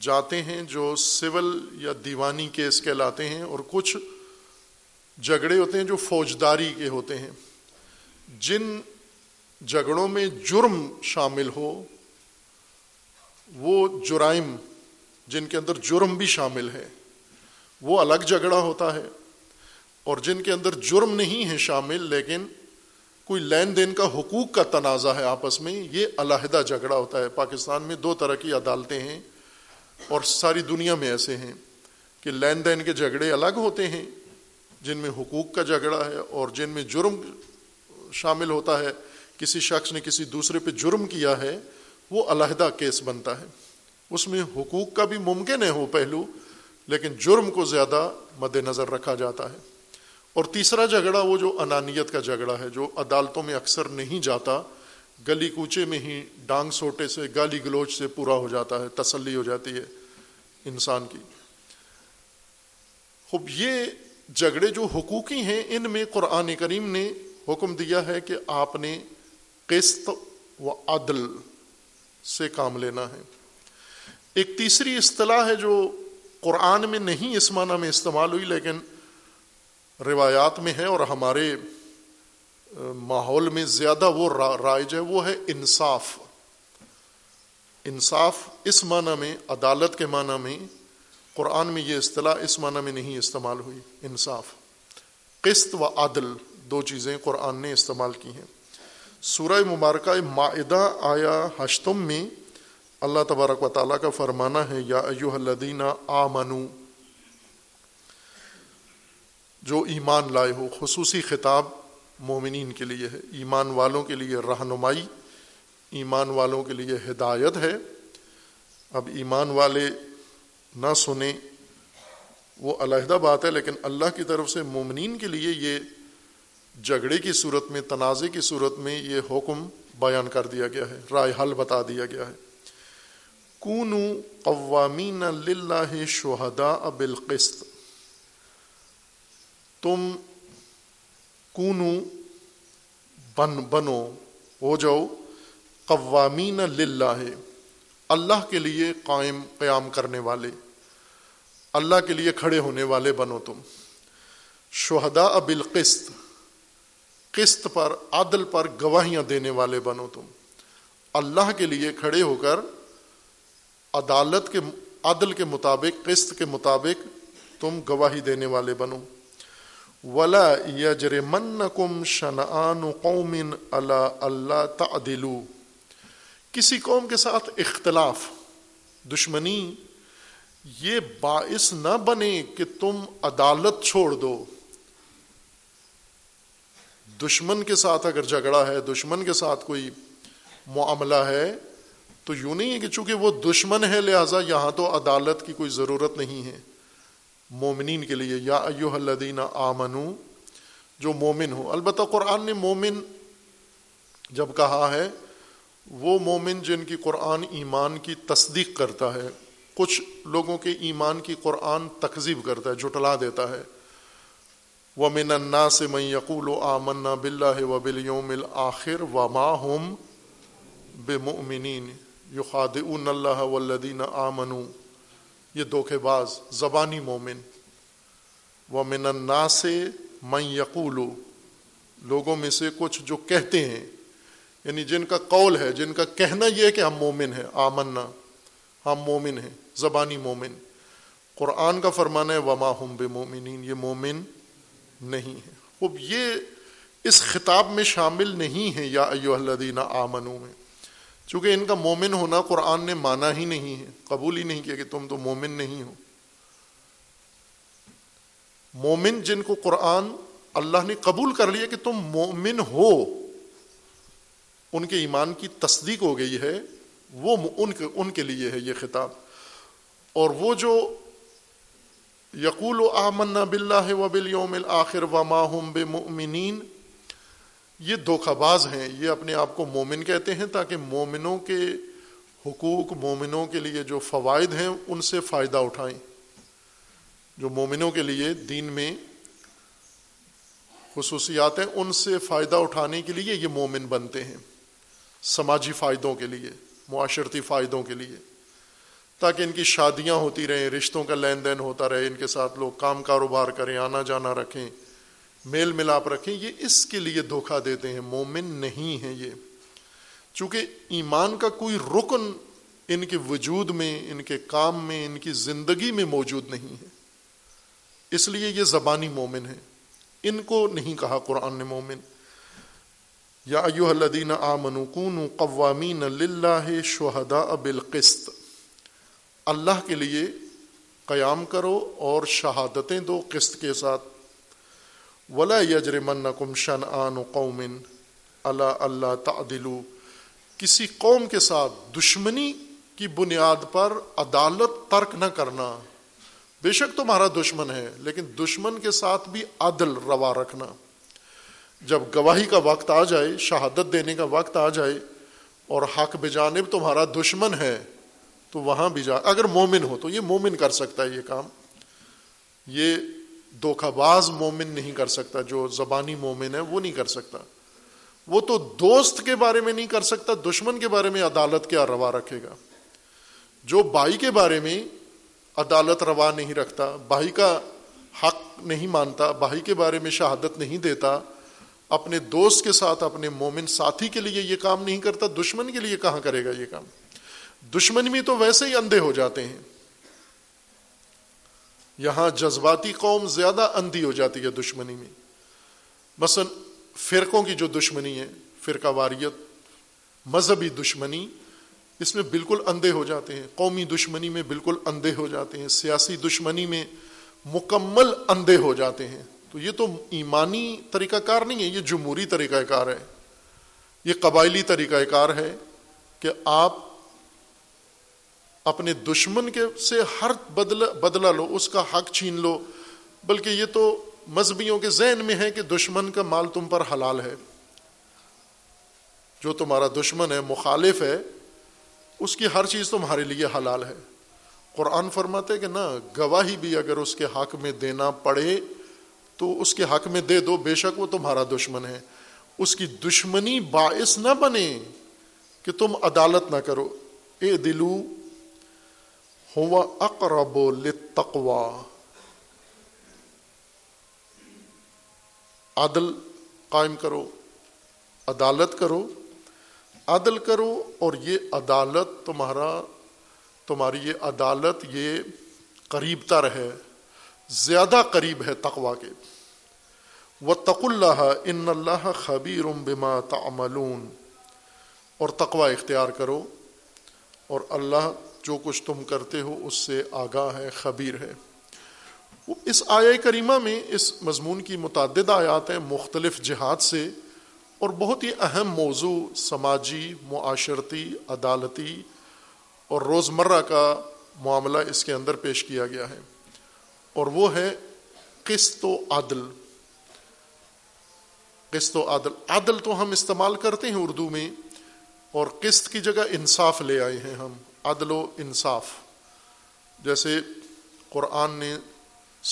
جاتے ہیں جو سول یا دیوانی کیس کہلاتے ہیں، اور کچھ جھگڑے ہوتے ہیں جو فوجداری کے ہوتے ہیں۔ جن جھگڑوں میں جرم شامل ہو، وہ جرائم جن کے اندر جرم بھی شامل ہے، وہ الگ جھگڑا ہوتا ہے، اور جن کے اندر جرم نہیں ہے شامل لیکن کوئی لین دین کا حقوق کا تنازع ہے آپس میں، یہ علیحدہ جھگڑا ہوتا ہے۔ پاکستان میں دو طرح کی عدالتیں ہیں، اور ساری دنیا میں ایسے ہیں کہ لین دین کے جھگڑے الگ ہوتے ہیں جن میں حقوق کا جھگڑا ہے، اور جن میں جرم شامل ہوتا ہے، کسی شخص نے کسی دوسرے پہ جرم کیا ہے، وہ علیحدہ کیس بنتا ہے۔ اس میں حقوق کا بھی ممکن ہے وہ پہلو، لیکن جرم کو زیادہ مد نظر رکھا جاتا ہے۔ اور تیسرا جھگڑا وہ جو انانیت کا جھگڑا ہے، جو عدالتوں میں اکثر نہیں جاتا، گلی کوچے میں ہی ڈانگ سوٹے سے، گالی گلوچ سے پورا ہو جاتا ہے، تسلی ہو جاتی ہے انسان کی۔ خب یہ جھگڑے جو حقوقی ہیں، ان میں قرآن کریم نے حکم دیا ہے کہ آپ نے قسط و عدل سے کام لینا ہے۔ ایک تیسری اصطلاح ہے جو قرآن میں نہیں اس معنی میں استعمال ہوئی، لیکن روایات میں ہے اور ہمارے ماحول میں زیادہ وہ رائج ہے، وہ ہے انصاف۔ انصاف اس معنی میں، عدالت کے معنی میں، قرآن میں یہ اصطلاح اس معنی میں نہیں استعمال ہوئی۔ انصاف، قسط و عدل، دو چیزیں قرآن نے استعمال کی ہیں۔ سورہ مبارکہ مائدہ آیا ہشتم میں اللہ تبارک و تعالیٰ کا فرمانا ہے، یا ایھا الذین آمنو، جو ایمان لائے ہو، خصوصی خطاب مومنین کے لیے ہے، ایمان والوں کے لیے رہنمائی، ایمان والوں کے لیے ہدایت ہے۔ اب ایمان والے نہ سنیں وہ علیحدہ بات ہے، لیکن اللہ کی طرف سے مومنین کے لیے یہ جھگڑے کی صورت میں، تنازع کی صورت میں یہ حکم بیان کر دیا گیا ہے، رائے حل بتا دیا گیا ہے۔ کونو قوامین للہ شہداء بالقسط، تم کونو بن بنو ہو جاؤ، قوامین للہ، اللہ کے لیے قائم قیام کرنے والے، اللہ کے لیے کھڑے ہونے والے بنو تم، شہداء بالقسط، قسط پر، عدل پر گواہیاں دینے والے بنو تم، اللہ کے لیے کھڑے ہو کر عدالت کے، عدل کے مطابق، قسط کے مطابق تم گواہی دینے والے بنو۔ ولا یجرمنکم شنآن قوم علی الا تعدلوا، کسی قوم کے ساتھ اختلاف، دشمنی، یہ باعث نہ بنے کہ تم عدالت چھوڑ دو۔ دشمن کے ساتھ اگر جھگڑا ہے، دشمن کے ساتھ کوئی معاملہ ہے، تو یوں نہیں ہے کہ چونکہ وہ دشمن ہے لہٰذا یہاں تو عدالت کی کوئی ضرورت نہیں ہے۔ مومنین کے لیے یا ایھا الذین آمنو، جو مومن ہو، البتہ قرآن نے مومن جب کہا ہے وہ مومن جن کی قرآن ایمان کی تصدیق کرتا ہے۔ کچھ لوگوں کے ایمان کی قرآن تکذیب کرتا ہے، جھٹلا دیتا ہے۔ وَمِنَ النَّاسِ مَن يَقُولُ آمَنَّا بِاللَّهِ وَبِالْيَوْمِ الْآخِرِ وَمَا هُمْ بِمُؤْمِنِينَ يُخَادِعُونَ اللَّهَ وَالَّذِينَ آمَنُوا، یہ دھوکے باز، زبانی مومن۔ وَمِنَ النَّاسِ مَن يَقُولُ، لوگوں میں سے کچھ جو کہتے ہیں، یعنی جن کا قول ہے، جن کا کہنا یہ ہے کہ ہم مومن ہیں، آمنا، ہم مومن ہیں، زبانی مومن۔ قرآن کا فرمان ہے وَمَا هُمْ بِمُؤْمِنِينَ، یہ مومن نہیں ہے۔ خب یہ اس خطاب میں شامل نہیں ہے یا ایھا الذین آمنو میں، چونکہ ان کا مومن ہونا قرآن نے مانا ہی نہیں ہے، قبول ہی نہیں کیا کہ تم تو مومن نہیں ہو۔ مومن جن کو قرآن اللہ نے قبول کر لیا کہ تم مومن ہو، ان کے ایمان کی تصدیق ہو گئی ہے، وہ ان کے ان کے لیے ہے یہ خطاب۔ اور وہ جو یقول آمنا باللہ وبالیوم الآخر وما ہم بمؤمنین، یہ دھوکہ باز ہیں، یہ اپنے آپ کو مومن کہتے ہیں تاکہ مومنوں کے حقوق، مومنوں کے لیے جو فوائد ہیں ان سے فائدہ اٹھائیں، جو مومنوں کے لیے دین میں خصوصیات ہیں ان سے فائدہ اٹھانے کے لیے یہ مومن بنتے ہیں، سماجی فائدوں کے لیے، معاشرتی فائدوں کے لیے، تاکہ ان کی شادیاں ہوتی رہیں، رشتوں کا لین دین ہوتا رہے، ان کے ساتھ لوگ کام کاروبار کریں، آنا جانا رکھیں، میل ملاپ رکھیں۔ یہ اس کے لیے دھوکہ دیتے ہیں، مومن نہیں ہیں یہ، چونکہ ایمان کا کوئی رکن ان کے وجود میں، ان کے کام میں، ان کی زندگی میں موجود نہیں ہے، اس لیے یہ زبانی مومن ہیں، ان کو نہیں کہا قرآن نے مومن۔ یا ایھا الذین آمنوا کونوا قوامین للہ شہداء بالقسط، اللہ کے لیے قیام کرو اور شہادتیں دو قسط کے ساتھ۔ ولا یجرمنکم شنآن قوم علی الا تعدلوا، کسی قوم کے ساتھ دشمنی کی بنیاد پر عدالت ترک نہ کرنا، بے شک تمہارا دشمن ہے لیکن دشمن کے ساتھ بھی عدل روا رکھنا۔ جب گواہی کا وقت آ جائے، شہادت دینے کا وقت آ جائے اور حق بجانب تمہارا دشمن ہے، تو وہاں بھی جا، اگر مومن ہو تو یہ مومن کر سکتا ہے یہ کام، یہ دھوکہ باز مومن نہیں کر سکتا، جو زبانی مومن ہے وہ نہیں کر سکتا، وہ تو دوست کے بارے میں نہیں کر سکتا، دشمن کے بارے میں عدالت کیا روا رکھے گا؟ جو بھائی کے بارے میں عدالت روا نہیں رکھتا، بھائی کا حق نہیں مانتا، بھائی کے بارے میں شہادت نہیں دیتا، اپنے دوست کے ساتھ، اپنے مومن ساتھی کے لیے یہ کام نہیں کرتا، دشمن کے لیے کہاں کرے گا یہ کام؟ دشمن میں تو ویسے ہی اندھے ہو جاتے ہیں، یہاں جذباتی قوم زیادہ اندھی ہو جاتی ہے دشمنی میں۔ مثلا فرقوں کی جو دشمنی ہے، فرقہ واریت، مذہبی دشمنی، اس میں بالکل اندھے ہو جاتے ہیں، قومی دشمنی میں بالکل اندھے ہو جاتے ہیں، سیاسی دشمنی میں مکمل اندھے ہو جاتے ہیں۔ تو یہ تو ایمانی طریقہ کار نہیں ہے، یہ جمہوری طریقہ کار ہے، یہ قبائلی طریقہ کار ہے کہ آپ اپنے دشمن کے سے ہر بدلہ بدلہ لو، اس کا حق چھین لو، بلکہ یہ تو مذہبیوں کے ذہن میں ہے کہ دشمن کا مال تم پر حلال ہے، جو تمہارا دشمن ہے، مخالف ہے، اس کی ہر چیز تمہارے لیے حلال ہے۔ قرآن فرماتے ہیں کہ نہ، گواہی بھی اگر اس کے حق میں دینا پڑے تو اس کے حق میں دے دو، بے شک وہ تمہارا دشمن ہے۔ اس کی دشمنی باعث نہ بنے کہ تم عدالت نہ کرو۔ اے دلو ہو اقرب للتقوی، عدل قائم کرو، عدالت کرو، عدل کرو، اور یہ عدالت تمہارا تمہاری یہ عدالت یہ قریب تر ہے، زیادہ قریب ہے تقوی کے۔ واتقوا اللہ ان اللہ خبیر بما تعملون، اور تقوی اختیار کرو، اور اللہ جو کچھ تم کرتے ہو اس سے آگاہ ہے، خبیر ہے۔ اس آیہ کریمہ میں اس مضمون کی متعدد آیات ہیں مختلف جہات سے، اور بہت ہی اہم موضوع سماجی، معاشرتی، عدالتی اور روزمرہ کا معاملہ اس کے اندر پیش کیا گیا ہے، اور وہ ہے قسط و عدل۔ قسط و عدل عدل تو ہم استعمال کرتے ہیں اردو میں، اور قسط کی جگہ انصاف لے آئے ہیں ہم، عدل و انصاف۔ جیسے قرآن نے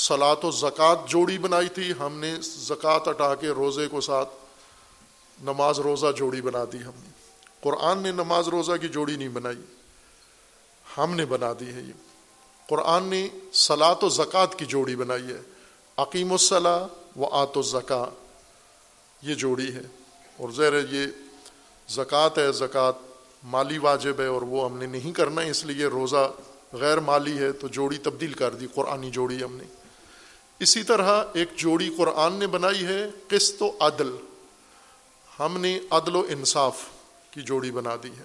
صلاۃ و زکوٰۃ جوڑی بنائی تھی، ہم نے زکوٰۃ ہٹا کے روزے کو ساتھ نماز روزہ جوڑی بنا دی، ہم نے قرآن نے نماز روزہ کی جوڑی نہیں بنائی، ہم نے بنا دی ہے یہ۔ قرآن نے صلاۃ و زکوٰۃ کی جوڑی بنائی ہے، اقیم الصلاۃ و آت الزکوٰۃ، یہ جوڑی ہے۔ اور ظاہر ہے یہ زکوٰۃ ہے، زکوٰۃ مالی واجب ہے اور وہ ہم نے نہیں کرنا، اس لیے روزہ غیر مالی ہے تو جوڑی تبدیل کر دی، قرآنی جوڑی ہم نے۔ اسی طرح ایک جوڑی قرآن نے بنائی ہے قسط و عدل، ہم نے عدل و انصاف کی جوڑی بنا دی ہے۔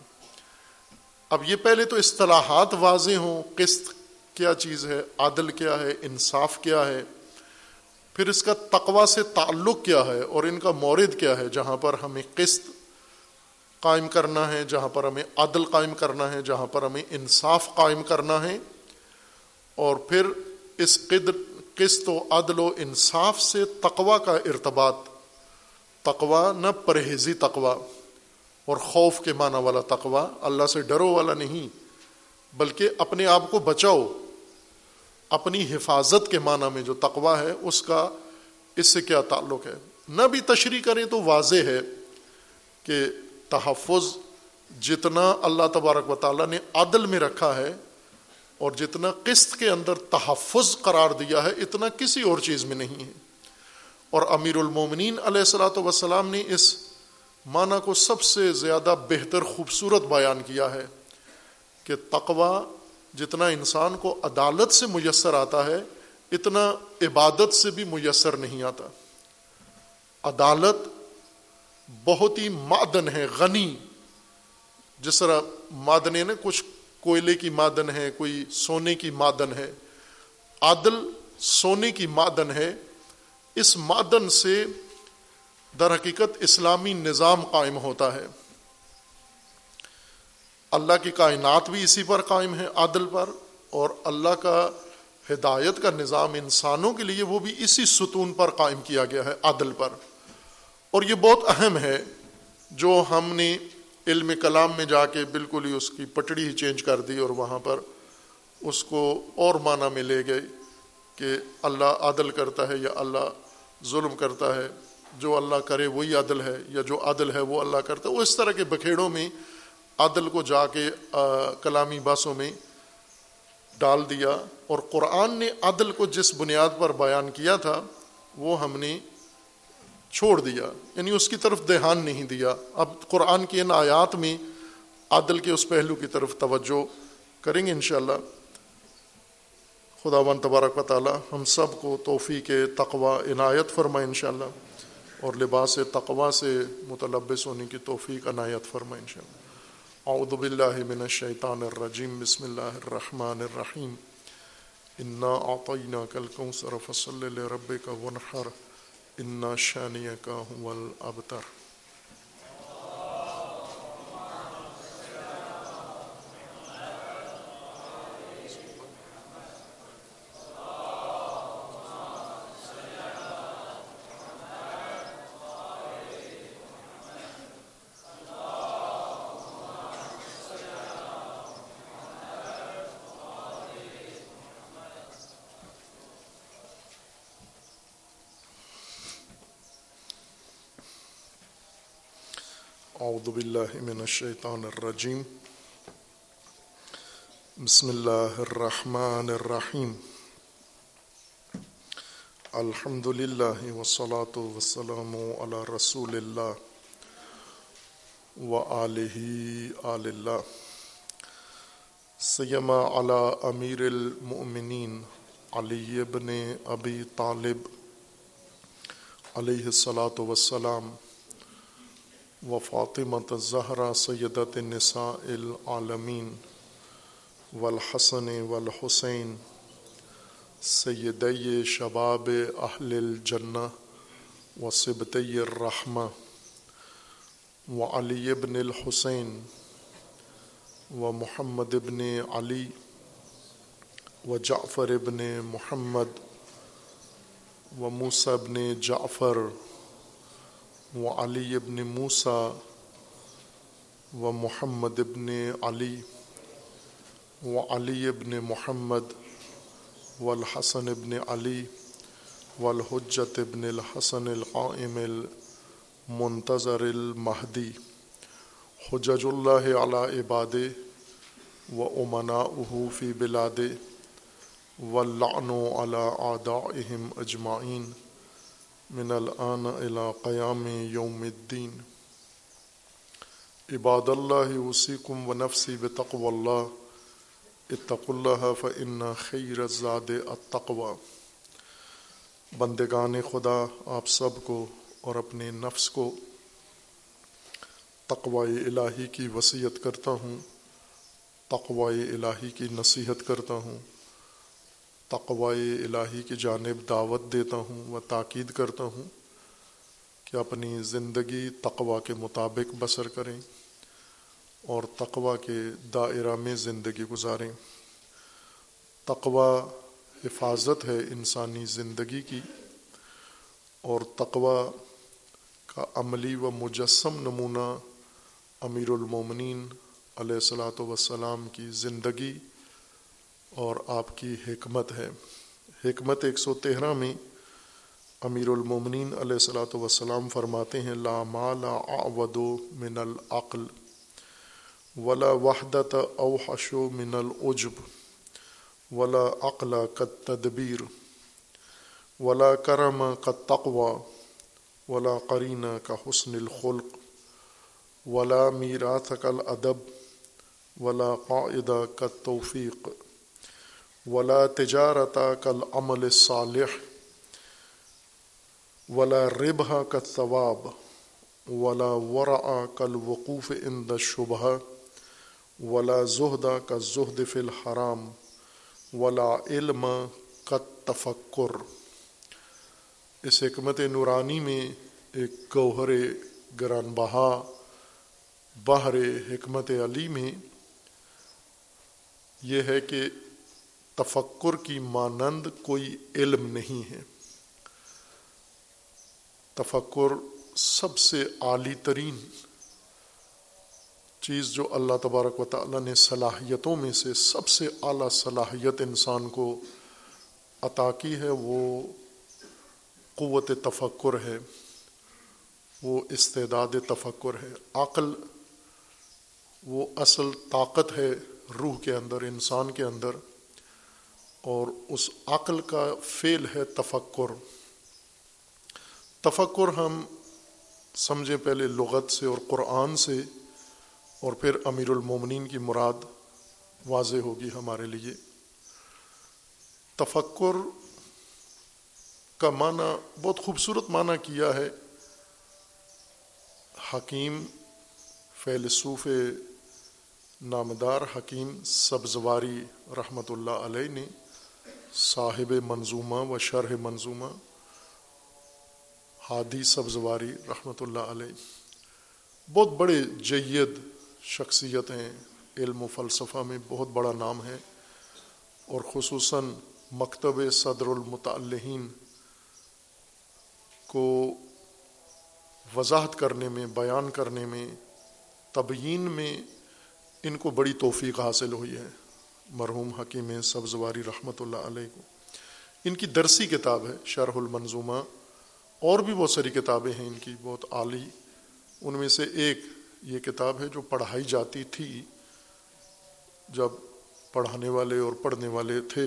اب یہ پہلے تو اصطلاحات واضح ہوں، قسط کیا چیز ہے، عدل کیا ہے، انصاف کیا ہے، پھر اس کا تقوی سے تعلق کیا ہے، اور ان کا مورد کیا ہے، جہاں پر ہمیں قسط قائم کرنا ہے، جہاں پر ہمیں عدل قائم کرنا ہے، جہاں پر ہمیں انصاف قائم کرنا ہے، اور پھر اس قسط و عدل و انصاف سے تقوی کا ارتباط، تقوی نہ پرہیزی تقوی اور خوف کے معنی والا تقوی، اللہ سے ڈرو والا نہیں، بلکہ اپنے آپ کو بچاؤ، اپنی حفاظت کے معنی میں جو تقوی ہے اس کا اس سے کیا تعلق ہے۔ نہ بھی تشریح کریں تو واضح ہے کہ تحفظ جتنا اللہ تبارک و تعالیٰ نے عدل میں رکھا ہے اور جتنا قسط کے اندر تحفظ قرار دیا ہے، اتنا کسی اور چیز میں نہیں ہے۔ اور امیر المومنین علیہ الصلاۃ والسلام نے اس معنی کو سب سے زیادہ بہتر خوبصورت بیان کیا ہے کہ تقوی جتنا انسان کو عدالت سے میسر آتا ہے، اتنا عبادت سے بھی میسر نہیں آتا۔ عدالت بہت ہی معدن ہے غنی، جس طرح معدنیں نا، کچھ کوئلے کی معدن ہے، کوئی سونے کی معدن ہے، عدل سونے کی معدن ہے۔ اس معدن سے در حقیقت اسلامی نظام قائم ہوتا ہے، اللہ کی کائنات بھی اسی پر قائم ہے، عدل پر، اور اللہ کا ہدایت کا نظام انسانوں کے لیے وہ بھی اسی ستون پر قائم کیا گیا ہے، عدل پر۔ اور یہ بہت اہم ہے، جو ہم نے علم کلام میں جا کے بالکل ہی اس کی پٹڑی ہی چینج کر دی اور وہاں پر اس کو اور معنی میں لے گئے کہ اللہ عدل کرتا ہے یا اللہ ظلم کرتا ہے، جو اللہ کرے وہی عدل ہے، یا جو عدل ہے وہ اللہ کرتا ہے۔ وہ اس طرح کے بکھیڑوں میں عدل کو جا کے کلامی باسوں میں ڈال دیا، اور قرآن نے عدل کو جس بنیاد پر بیان کیا تھا وہ ہم نے چھوڑ دیا، یعنی اس کی طرف دھیان نہیں دیا۔ اب قرآن کی ان آیات میں عدل کے اس پہلو کی طرف توجہ کریں گے انشاءاللہ۔ خداوند تبارک و تعالی ہم سب کو توفیق تقوی عنایت فرمائے انشاءاللہ، اور لباس تقوی سے متلبس ہونے کی توفیق عنایت فرمائے انشاءاللہ۔ اعوذ باللہ من الشیطان الرجیم، بسم اللہ الرحمن الرحیم، انا اعطیناک الکوثر فصل لربک وانحر، اِنَّا شَانِیَکَ هُوَ الْأَبْتَرُ۔ اعوذ باللہ من الشیطان الرجیم، بسم اللہ الرحمن الرحیم، الحمد للہ والصلاة والسلام علی رسول اللہ وآلہ آل اللہ، سیما علی امیر المؤمنین علی بن ابی طالب علیہ الصلاة والسلام، وفاطمۃ الزہرا سیدۃ النساء العالمین والحسن والحسین سیدی شباب اہل الجنہ وصبطی الرحمہ وعلی ابن الحسین ومحمد ابن علی وجعفر ابن محمد وموسیٰ ابن جعفر وعلی ابن موسیٰ ومحمد ابن علی وعلی ابن محمد والحسن ابن علی والحجت ابن الحسن القائم المنتظر المہدی حجج اللہ علی عبادہ وامناؤہ فی بلادہ واللعن علی اعدائہم اجمعین من الآن الی قیام یوم الدین۔ عباد اللہ اوصیکم ونفسی بتقوی اللہ اتقوا اللہ فإن خیر الزاد التقوی۔ بندگان خدا آپ سب کو اور اپنے نفس کو تقوی الہی کی وصیت کرتا ہوں، تقوی الہی کی نصیحت کرتا ہوں، تقوی الہی کی جانب دعوت دیتا ہوں و تاکید کرتا ہوں کہ اپنی زندگی تقوی کے مطابق بسر کریں اور تقوی کے دائرہ میں زندگی گزاریں۔ تقوی حفاظت ہے انسانی زندگی کی، اور تقوی کا عملی و مجسم نمونہ امیر المومنین علیہ الصلاۃ والسلام کی زندگی اور آپ کی حکمت ہے۔ حکمت ایک سو تیرہ میں امیر المومنین علیہ الصلاۃ والسلام فرماتے ہیں لا مال اعود من العقل ولا وحدت اوحش من العجب ولا عقل کالتدبیر ولا کرم کالتقوی ولا قرین کحسن الخلق ولا میراث کالادب ولا قائد کالتوفیق ولا تجارت کالعمل الصالح ولا ربح کالثواب ولا ورع کالوقوف عند الشبہ ولا زہد کالزہد فی الحرام ولا علم کالتفکر۔ اس حکمت نورانی میں ایک گوہر گران بہا بحر حکمت علی میں یہ ہے کہ تفکر کی مانند کوئی علم نہیں ہے۔ تفکر سب سے عالی ترین چیز جو اللہ تبارک و تعالیٰ نے صلاحیتوں میں سے سب سے اعلیٰ صلاحیت انسان کو عطا کی ہے وہ قوت تفکر ہے، وہ استعداد تفکر ہے۔ عقل وہ اصل طاقت ہے روح کے اندر، انسان کے اندر، اور اس عقل کا فعل ہے تفکر۔ تفکر ہم سمجھیں پہلے لغت سے اور قرآن سے، اور پھر امیر المومنین کی مراد واضح ہوگی ہمارے لیے۔ تفکر کا معنی بہت خوبصورت معنی کیا ہے حکیم، فیلسوف نامدار حکیم سبزواری رحمۃ اللہ علیہ نے، صاحب منظومہ و شرح منظومہ ہادی سبزواری رحمۃ اللہ علیہ، بہت بڑے جید شخصیت ہیں، علم و فلسفہ میں بہت بڑا نام ہے، اور خصوصاً مکتب صدر المتعلین کو وضاحت کرنے میں، بیان کرنے میں، تبیین میں ان کو بڑی توفیق حاصل ہوئی ہے مرحوم حکیم سبزواری رحمۃ اللہ علیہ کو۔ ان کی درسی کتاب ہے شرح المنظومہ، اور بھی بہت ساری کتابیں ہیں ان کی بہت عالی، ان میں سے ایک یہ کتاب ہے جو پڑھائی جاتی تھی جب پڑھانے والے اور پڑھنے والے تھے۔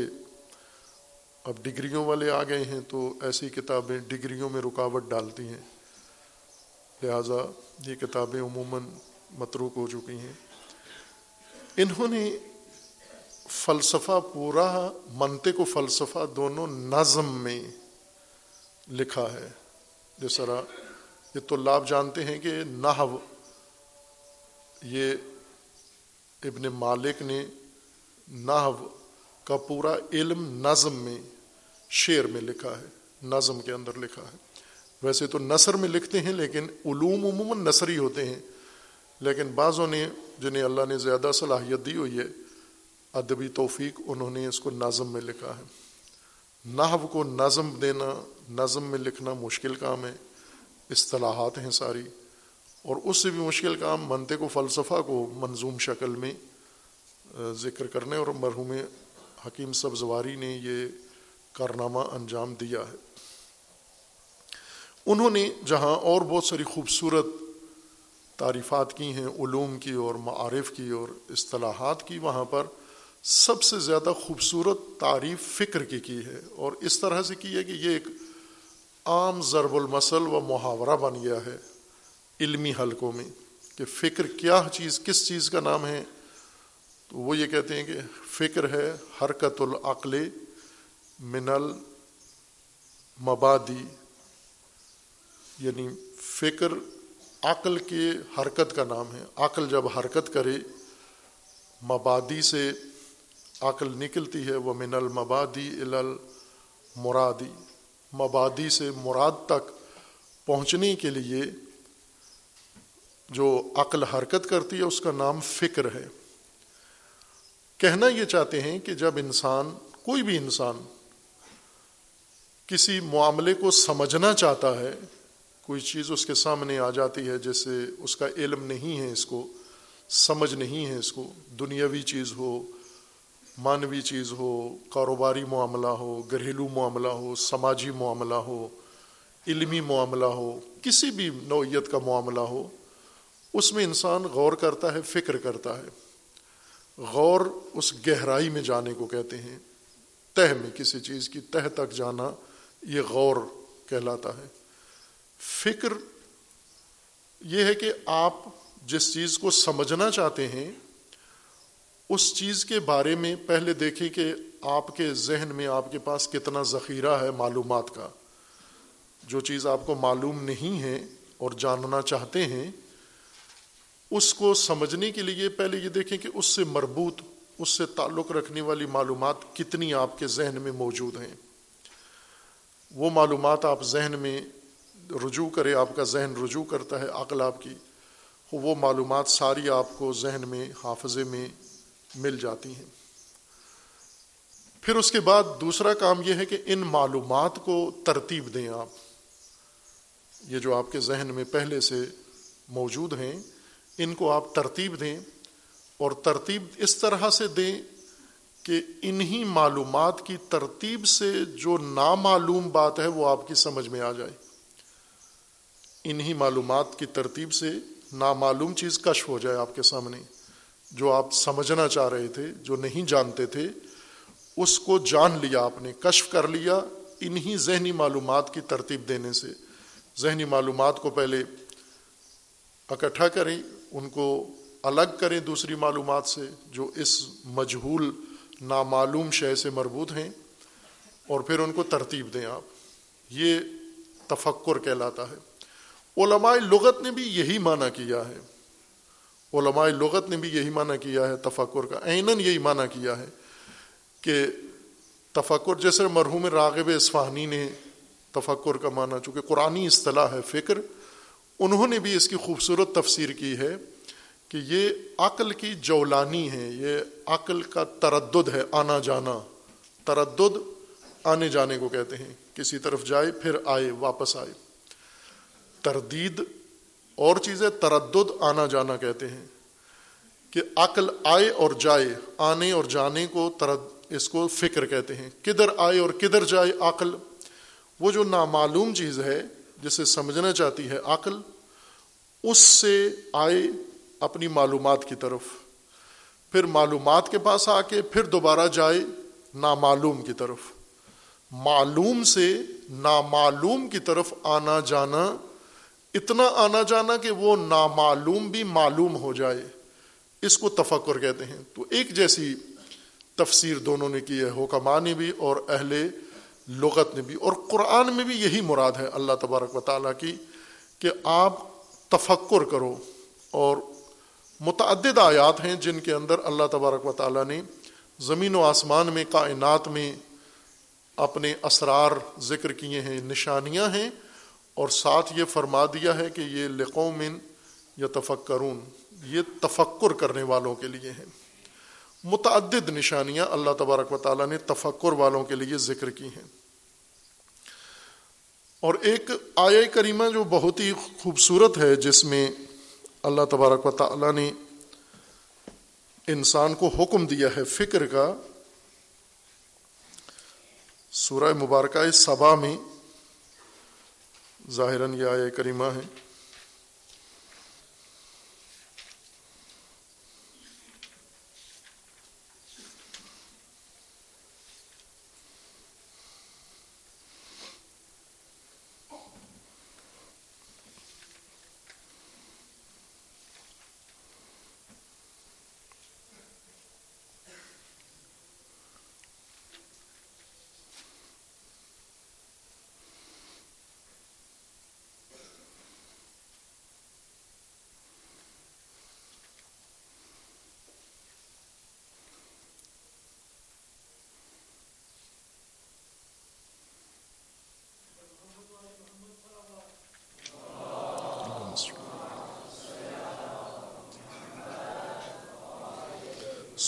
اب ڈگریوں والے آ گئے ہیں تو ایسی کتابیں ڈگریوں میں رکاوٹ ڈالتی ہیں، لہٰذا یہ کتابیں عموماً متروک ہو چکی ہیں۔ انہوں نے فلسفہ، پورا منطق و فلسفہ دونوں نظم میں لکھا ہے، جس طرح یہ طلاب جانتے ہیں کہ نحو یہ ابن مالک نے نحو کا پورا علم نظم میں شعر میں لکھا ہے، نظم کے اندر لکھا ہے۔ ویسے تو نثر میں لکھتے ہیں لیکن علوم عموماً نثری ہوتے ہیں، لیکن بعضوں نے جنہیں اللہ نے زیادہ صلاحیت دی ہوئی ہے ادبی توفیق، انہوں نے اس کو نظم میں لکھا ہے۔ نحو کو نظم دینا، نظم میں لکھنا مشکل کام ہے، اصطلاحات ہیں ساری، اور اس سے بھی مشکل کام منطق و فلسفہ کو منظوم شکل میں ذکر کرنے، اور مرحوم حکیم سبزواری نے یہ کارنامہ انجام دیا ہے۔ انہوں نے جہاں اور بہت ساری خوبصورت تعریفات کی ہیں علوم کی اور معارف کی اور اصطلاحات کی، وہاں پر سب سے زیادہ خوبصورت تعریف فکر کی کی ہے، اور اس طرح سے کی ہے کہ یہ ایک عام ضرب المثل و محاورہ بن گیا ہے علمی حلقوں میں کہ فکر کیا چیز، کس چیز کا نام ہے، تو وہ یہ کہتے ہیں کہ فکر ہے حرکت العقل من المبادی، یعنی فکر عقل کے حرکت کا نام ہے۔ عقل جب حرکت کرے مبادی سے عقل نکلتی ہے، وہ من المبادی الی المرادی، مبادی سے مراد تک پہنچنے کے لیے جو عقل حرکت کرتی ہے اس کا نام فکر ہے۔ کہنا یہ چاہتے ہیں کہ جب انسان، کوئی بھی انسان کسی معاملے کو سمجھنا چاہتا ہے، کوئی چیز اس کے سامنے آ جاتی ہے جیسے اس کا علم نہیں ہے، اس کو سمجھ نہیں ہے، اس کو دنیاوی چیز ہو، معنوی چیز ہو، کاروباری معاملہ ہو، گھریلو معاملہ ہو، سماجی معاملہ ہو، علمی معاملہ ہو، کسی بھی نوعیت کا معاملہ ہو، اس میں انسان غور کرتا ہے، فکر کرتا ہے۔ غور اس گہرائی میں جانے کو کہتے ہیں، تہ میں کسی چیز کی تہ تک جانا یہ غور کہلاتا ہے۔ فکر یہ ہے کہ آپ جس چیز کو سمجھنا چاہتے ہیں اس چیز کے بارے میں پہلے دیکھیں کہ آپ کے ذہن میں، آپ کے پاس کتنا ذخیرہ ہے معلومات کا۔ جو چیز آپ کو معلوم نہیں ہے اور جاننا چاہتے ہیں اس کو سمجھنے کے لیے پہلے یہ دیکھیں کہ اس سے مربوط، اس سے تعلق رکھنے والی معلومات کتنی آپ کے ذہن میں موجود ہیں۔ وہ معلومات آپ ذہن میں رجوع کرے، آپ کا ذہن رجوع کرتا ہے، عقل آپ کی، وہ معلومات ساری آپ کو ذہن میں، حافظے میں مل جاتی ہیں۔ پھر اس کے بعد دوسرا کام یہ ہے کہ ان معلومات کو ترتیب دیں آپ، یہ جو آپ کے ذہن میں پہلے سے موجود ہیں ان کو آپ ترتیب دیں، اور ترتیب اس طرح سے دیں کہ انہی معلومات کی ترتیب سے جو نامعلوم بات ہے وہ آپ کی سمجھ میں آ جائے۔ انہی معلومات کی ترتیب سے نامعلوم چیز کشف ہو جائے آپ کے سامنے، جو آپ سمجھنا چاہ رہے تھے، جو نہیں جانتے تھے، اس کو جان لیا آپ نے، کشف کر لیا انہی ذہنی معلومات کی ترتیب دینے سے۔ ذہنی معلومات کو پہلے اکٹھا کریں، ان کو الگ کریں دوسری معلومات سے جو اس مجہول نامعلوم شے سے مربوط ہیں، اور پھر ان کو ترتیب دیں آپ، یہ تفکر کہلاتا ہے۔ علماء لغت نے بھی یہی معنی کیا ہے، علماء لغت نے بھی یہی معنی کیا ہے تفکر کا، عیناً یہی معنی کیا ہے کہ تفکر، جیسے مرحوم راغب اصفہانی نے تفکر کا معنی، چونکہ قرآنی اصطلاح ہے فکر، انہوں نے بھی اس کی خوبصورت تفسیر کی ہے کہ یہ عقل کی جولانی ہے، یہ عقل کا تردد ہے، آنا جانا۔ تردد آنے جانے کو کہتے ہیں، کسی طرف جائے پھر آئے واپس آئے۔ تردید اور چیزیں، تردد آنا جانا کہتے ہیں کہ عقل آئے اور جائے، آنے اور جانے کو ترد اس کو فکر کہتے ہیں، کدھر آئے اور کدھر جائے عقل۔ وہ جو نامعلوم چیز ہے جسے سمجھنا چاہتی ہے عقل، اس سے آئے اپنی معلومات کی طرف، پھر معلومات کے پاس آ کے پھر دوبارہ جائے نامعلوم کی طرف۔ معلوم سے نامعلوم کی طرف آنا جانا، اتنا آنا جانا کہ وہ نامعلوم بھی معلوم ہو جائے، اس کو تفکر کہتے ہیں۔ تو ایک جیسی تفسیر دونوں نے کی ہے، حکماء نے بھی اور اہل لغت نے بھی، اور قرآن میں بھی یہی مراد ہے اللہ تبارک و تعالیٰ کی کہ آپ تفکر کرو، اور متعدد آیات ہیں جن کے اندر اللہ تبارک و تعالیٰ نے زمین و آسمان میں، کائنات میں اپنے اسرار ذکر کیے ہیں، نشانیاں ہیں، اور ساتھ یہ فرما دیا ہے کہ یہ لقوم یتفکرون، یہ تفکر کرنے والوں کے لیے ہیں۔ متعدد نشانیاں اللہ تبارک و تعالیٰ نے تفکر والوں کے لیے ذکر کی ہیں۔ اور ایک آیہ کریمہ جو بہت ہی خوبصورت ہے، جس میں اللہ تبارک و تعالیٰ نے انسان کو حکم دیا ہے فکر کا، سورہ مبارکہ سبا میں ظاہراً یہ آیہ کریمہ ہے۔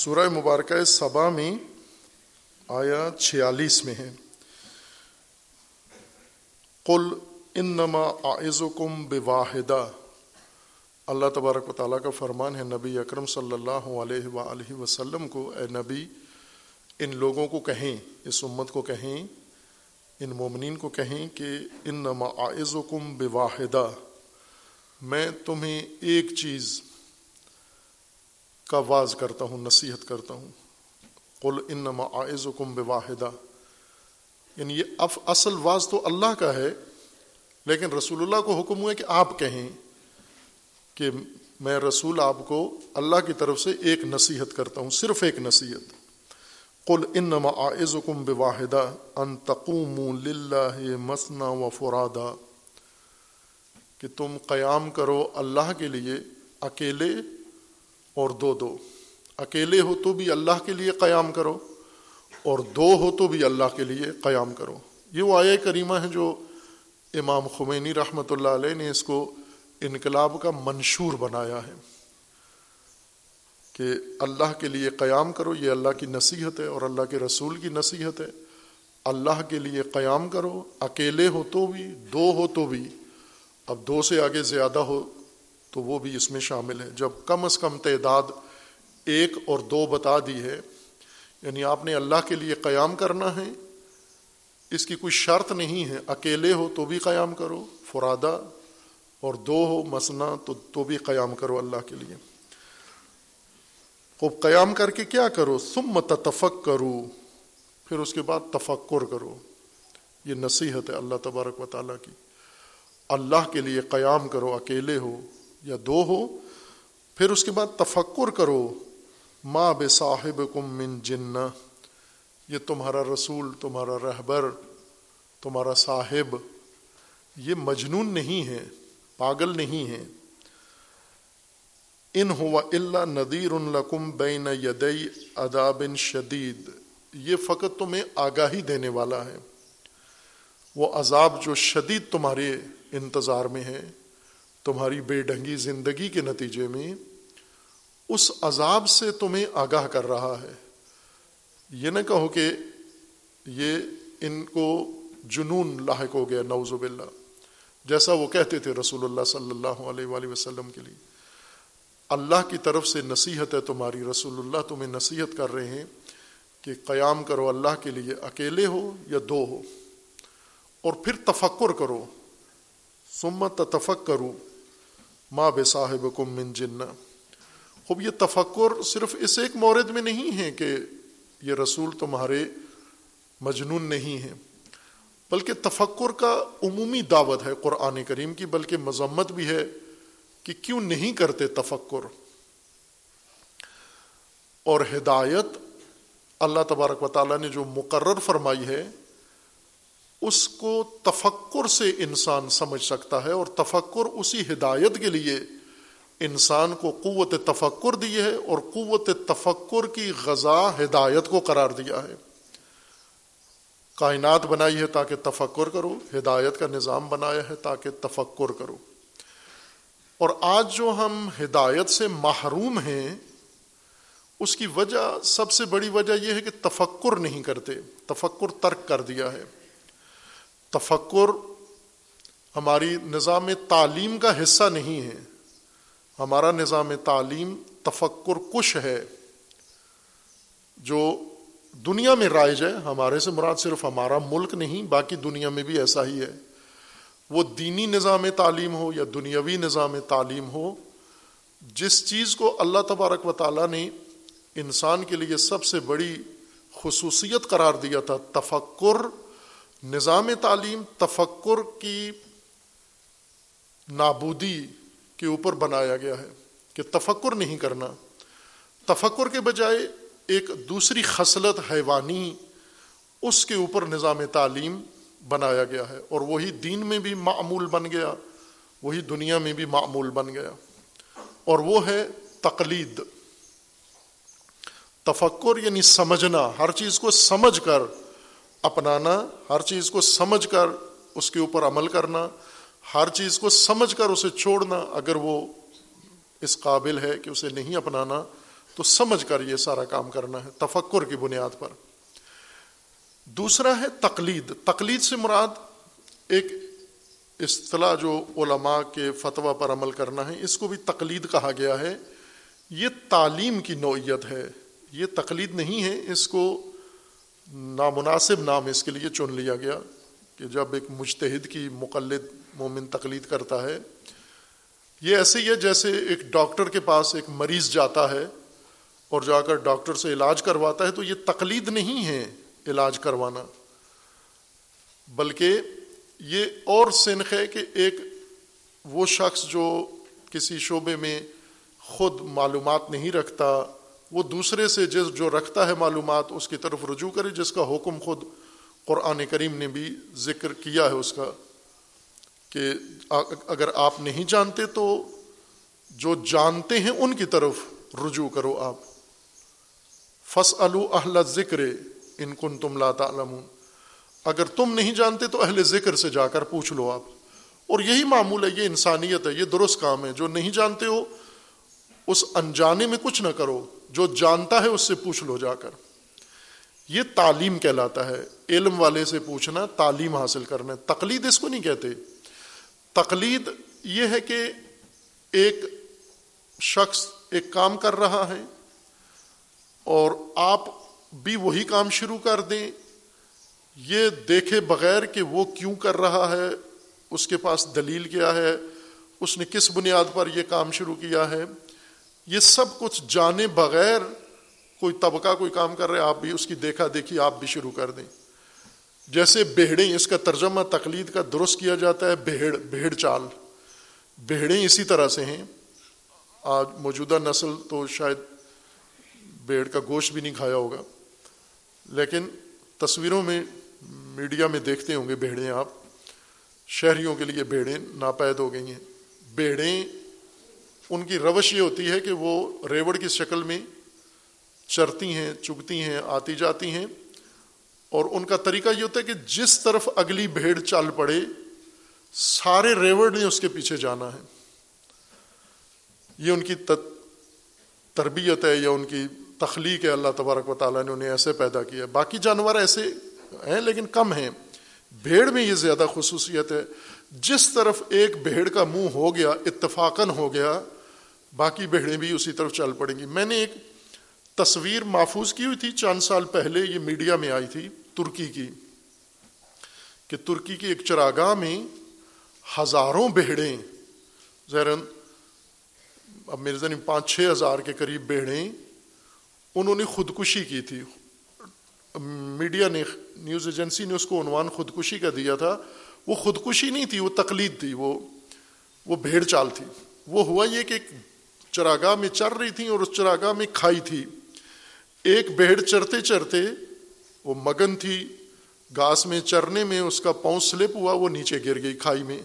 سورہ مبارکہ سبا میں آیا چھیالیس میں ہے، قل انما اعظکم بواحدہ، اللہ تبارک و تعالیٰ کا فرمان ہے نبی اکرم صلی اللہ علیہ وآلہ وسلم کو، اے نبی ان لوگوں کو کہیں، اس امت کو کہیں، ان مومنین کو کہیں کہ انما اعظکم بواحدہ، میں تمہیں ایک چیز کا واز کرتا ہوں، نصیحت کرتا ہوں، قل انما اعظکم بواحدہ، یعنی یہ اصل واز تو اللہ کا ہے، لیکن رسول اللہ کو حکم ہوا کہ آپ کہیں کہ میں رسول آپ کو اللہ کی طرف سے ایک نصیحت کرتا ہوں، صرف ایک نصیحت، قل انما اعظکم بواحدہ ان تقوموا للہ مثنا وفرادا، کہ تم قیام کرو اللہ کے لیے اکیلے اور دو دو، اکیلے ہو تو بھی اللہ کے لیے قیام کرو اور دو ہو تو بھی اللہ کے لیے قیام کرو۔ یہ وہ آیہ کریمہ ہے جو امام خمینی رحمۃ اللہ علیہ نے اس کو انقلاب کا منشور بنایا ہے کہ اللہ کے لیے قیام کرو، یہ اللہ کی نصیحت ہے اور اللہ کے رسول کی نصیحت ہے، اللہ کے لیے قیام کرو اکیلے ہو تو بھی، دو ہو تو بھی، اب دو سے آگے زیادہ ہو تو وہ بھی اس میں شامل ہے، جب کم از کم تعداد ایک اور دو بتا دی ہے، یعنی آپ نے اللہ کے لیے قیام کرنا ہے، اس کی کوئی شرط نہیں ہے، اکیلے ہو تو بھی قیام کرو فرادہ، اور دو ہو مثنا تو تو بھی قیام کرو اللہ کے لیے۔ خوب قیام کر کے کیا کرو، ثم تتفکروا، پھر اس کے بعد تفکر کرو، یہ نصیحت ہے اللہ تبارک و تعالیٰ کی، اللہ کے لیے قیام کرو اکیلے ہو یا دو ہو، پھر اس کے بعد تفکر کرو، ما بصاحبکم من جنہ، یہ تمہارا رسول، تمہارا رہبر، تمہارا صاحب یہ مجنون نہیں ہے، پاگل نہیں ہے، ان ہوا الا نذیر لکم بین یدی عذاب شدید، یہ فقط تمہیں آگاہی دینے والا ہے، وہ عذاب جو شدید تمہارے انتظار میں ہے، تمہاری بے ڈھنگی زندگی کے نتیجے میں، اس عذاب سے تمہیں آگاہ کر رہا ہے۔ یہ نہ کہو کہ یہ ان کو جنون لاحق ہو گیا، نعوذ باللہ، جیسا وہ کہتے تھے رسول اللہ صلی اللہ علیہ وآلہ وسلم کے لیے، اللہ کی طرف سے نصیحت ہے تمہاری، رسول اللہ تمہیں نصیحت کر رہے ہیں کہ قیام کرو اللہ کے لیے اکیلے ہو یا دو ہو، اور پھر تفکر کرو، ثم تتفکروا ما بصاحبکم من جنہ۔ خوب یہ تفکر صرف اس ایک مورد میں نہیں ہے کہ یہ رسول تمہارے مجنون نہیں ہیں، بلکہ تفکر کا عمومی دعوت ہے قرآن کریم کی، بلکہ مذمت بھی ہے کہ کیوں نہیں کرتے تفکر، اور ہدایت اللہ تبارک و تعالیٰ نے جو مقرر فرمائی ہے اس کو تفکر سے انسان سمجھ سکتا ہے، اور تفکر اسی ہدایت کے لیے انسان کو قوت تفکر دی ہے، اور قوت تفکر کی غذا ہدایت کو قرار دیا ہے۔ کائنات بنائی ہے تاکہ تفکر کرو، ہدایت کا نظام بنایا ہے تاکہ تفکر کرو۔ اور آج جو ہم ہدایت سے محروم ہیں، اس کی وجہ، سب سے بڑی وجہ یہ ہے کہ تفکر نہیں کرتے، تفکر ترک کر دیا ہے۔ تفکر ہماری نظام تعلیم کا حصہ نہیں ہے، ہمارا نظام تعلیم تفکر کش ہے جو دنیا میں رائج ہے۔ ہمارے سے مراد صرف ہمارا ملک نہیں، باقی دنیا میں بھی ایسا ہی ہے، وہ دینی نظام تعلیم ہو یا دنیاوی نظام تعلیم ہو۔ جس چیز کو اللہ تبارک و تعالیٰ نے انسان کے لیے سب سے بڑی خصوصیت قرار دیا تھا، تفکر، نظام تعلیم تفکر کی نابودی کے اوپر بنایا گیا ہے کہ تفکر نہیں کرنا۔ تفکر کے بجائے ایک دوسری خصلت حیوانی، اس کے اوپر نظام تعلیم بنایا گیا ہے، اور وہی دین میں بھی معمول بن گیا، وہی دنیا میں بھی معمول بن گیا، اور وہ ہے تقلید۔ تفکر یعنی سمجھنا، ہر چیز کو سمجھ کر اپنانا، ہر چیز کو سمجھ کر اس کے اوپر عمل کرنا، ہر چیز کو سمجھ کر اسے چھوڑنا۔ اگر وہ اس قابل ہے کہ اسے نہیں اپنانا تو سمجھ کر یہ سارا کام کرنا ہے، تفکر کی بنیاد پر۔ دوسرا ہے تقلید۔ تقلید سے مراد ایک اصطلاح جو علماء کے فتویٰ پر عمل کرنا ہے، اس کو بھی تقلید کہا گیا ہے۔ یہ تعلیم کی نوعیت ہے، یہ تقلید نہیں ہے، اس کو نامناسب نام اس کے لیے چن لیا گیا کہ جب ایک مجتہد کی مقلد مومن تقلید کرتا ہے۔ یہ ایسے ہی ہے جیسے ایک ڈاکٹر کے پاس ایک مریض جاتا ہے اور جا کر ڈاکٹر سے علاج کرواتا ہے، تو یہ تقلید نہیں ہے علاج کروانا، بلکہ یہ اور سنخ ہے کہ ایک وہ شخص جو کسی شعبے میں خود معلومات نہیں رکھتا، وہ دوسرے سے جس جو رکھتا ہے معلومات اس کی طرف رجوع کرے، جس کا حکم خود قرآن کریم نے بھی ذکر کیا ہے اس کا، کہ اگر آپ نہیں جانتے تو جو جانتے ہیں ان کی طرف رجوع کرو آپ۔ فَاسْأَلُوا أَهْلَ الذِّكْرِ إِن كُنتُمْ لَا تَعْلَمُونَ، اگر تم نہیں جانتے تو اہل ذکر سے جا کر پوچھ لو آپ۔ اور یہی معمول ہے، یہ انسانیت ہے، یہ درست کام ہے۔ جو نہیں جانتے ہو اس انجانے میں کچھ نہ کرو، جو جانتا ہے اس سے پوچھ لو جا کر۔ یہ تعلیم کہلاتا ہے، علم والے سے پوچھنا، تعلیم حاصل کرنا۔ تقلید اس کو نہیں کہتے۔ تقلید یہ ہے کہ ایک شخص ایک کام کر رہا ہے اور آپ بھی وہی کام شروع کر دیں، یہ دیکھے بغیر کہ وہ کیوں کر رہا ہے، اس کے پاس دلیل کیا ہے، اس نے کس بنیاد پر یہ کام شروع کیا ہے، یہ سب کچھ جانے بغیر کوئی طبقہ کوئی کام کر رہے، آپ بھی اس کی دیکھا دیکھی آپ بھی شروع کر دیں۔ جیسے بھیڑیں، اس کا ترجمہ تقلید کا درست کیا جاتا ہے بھیڑ، بھیڑ چال، بھیڑیں اسی طرح سے ہیں۔ آج موجودہ نسل تو شاید بھیڑ کا گوشت بھی نہیں کھایا ہوگا، لیکن تصویروں میں میڈیا میں دیکھتے ہوں گے بھیڑیں آپ۔ شہریوں کے لیے بھیڑیں ناپید ہو گئی ہیں۔ بھیڑیں، ان کی روش یہ ہوتی ہے کہ وہ ریوڑ کی شکل میں چرتی ہیں، چگتی ہیں، آتی جاتی ہیں، اور ان کا طریقہ یہ ہوتا ہے کہ جس طرف اگلی بھیڑ چل پڑے سارے ریوڑ نے اس کے پیچھے جانا ہے۔ یہ ان کی تربیت ہے یا ان کی تخلیق ہے، اللہ تبارک و تعالیٰ نے انہیں ایسے پیدا کیا۔ باقی جانور ایسے ہیں لیکن کم ہیں، بھیڑ میں یہ زیادہ خصوصیت ہے۔ جس طرف ایک بھیڑ کا منہ ہو گیا، اتفاقاً ہو گیا، باقی بھیڑیں بھی اسی طرف چل پڑیں گی۔ میں نے ایک تصویر محفوظ کی ہوئی تھی چند سال پہلے، یہ میڈیا میں آئی تھی، ترکی کی، کہ ترکی کی ایک چراگاہ میں ہزاروں بھیڑیں، زہراً اب میرے ذہن میں پانچ چھ ہزار کے قریب بھیڑیں، انہوں نے خودکشی کی تھی۔ میڈیا نے، نیوز ایجنسی نے اس کو عنوان خودکشی کا دیا تھا۔ وہ خودکشی نہیں تھی، وہ تقلید تھی، وہ وہ بھیڑ چال تھی۔ وہ ہوا یہ کہ ایک چراگاہ میں چر رہی تھیں اور اس چراگاہ میں کھائی تھی۔ ایک بھیڑ چرتے چرتے، وہ مگن تھی، گھاس میں چرنے میں اس کا پاؤں سلپ ہوا, وہ نیچے گر گئی کھائی میں.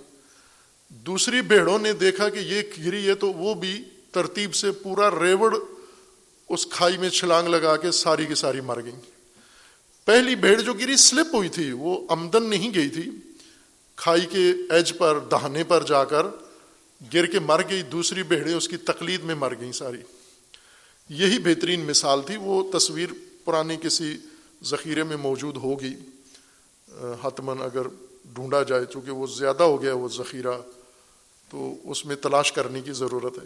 دوسری بھیڑوں نے دیکھا کہ یہ گری ہے تو وہ بھی ترتیب سے پورا ریوڑ اس کھائی میں چھلانگ لگا کے ساری کی ساری مر گئیں. پہلی بھیڑ جو گری سلپ ہوئی تھی وہ عمدن نہیں گئی تھی, کھائی کے ایج پر دہانے پر جا کر گر کے مر گئی. دوسری بھیڑیں اس کی تقلید میں مر گئیں ساری. یہی بہترین مثال تھی. وہ تصویر پرانے کسی ذخیرے میں موجود ہوگی حتماً اگر ڈھونڈا جائے, چونکہ وہ زیادہ ہو گیا وہ ذخیرہ, تو اس میں تلاش کرنے کی ضرورت ہے.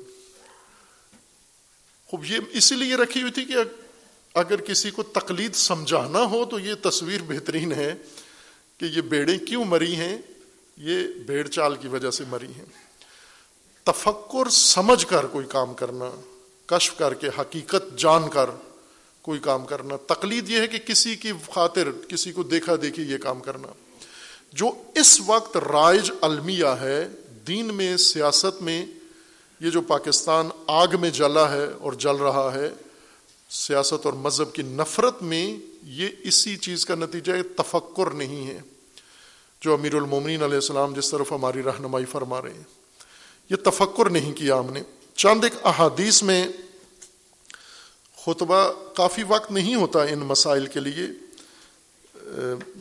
خوب یہ اسی لیے رکھی ہوئی تھی کہ اگر کسی کو تقلید سمجھانا ہو تو یہ تصویر بہترین ہے کہ یہ بھیڑیں کیوں مری ہیں, یہ بھیڑ چال کی وجہ سے مری ہیں. تفکر سمجھ کر کوئی کام کرنا, کشف کر کے حقیقت جان کر کوئی کام کرنا. تقلید یہ ہے کہ کسی کی خاطر کسی کو دیکھا دیکھی یہ کام کرنا. جو اس وقت رائج المیہ ہے دین میں, سیاست میں, یہ جو پاکستان آگ میں جلا ہے اور جل رہا ہے سیاست اور مذہب کی نفرت میں, یہ اسی چیز کا نتیجہ تفکر نہیں ہے جو امیر المومنین علیہ السلام جس طرف ہماری رہنمائی فرما رہے ہیں. یہ تفکر نہیں کیا ہم نے. چند ایک احادیث میں, خطبہ کافی وقت نہیں ہوتا ان مسائل کے لیے,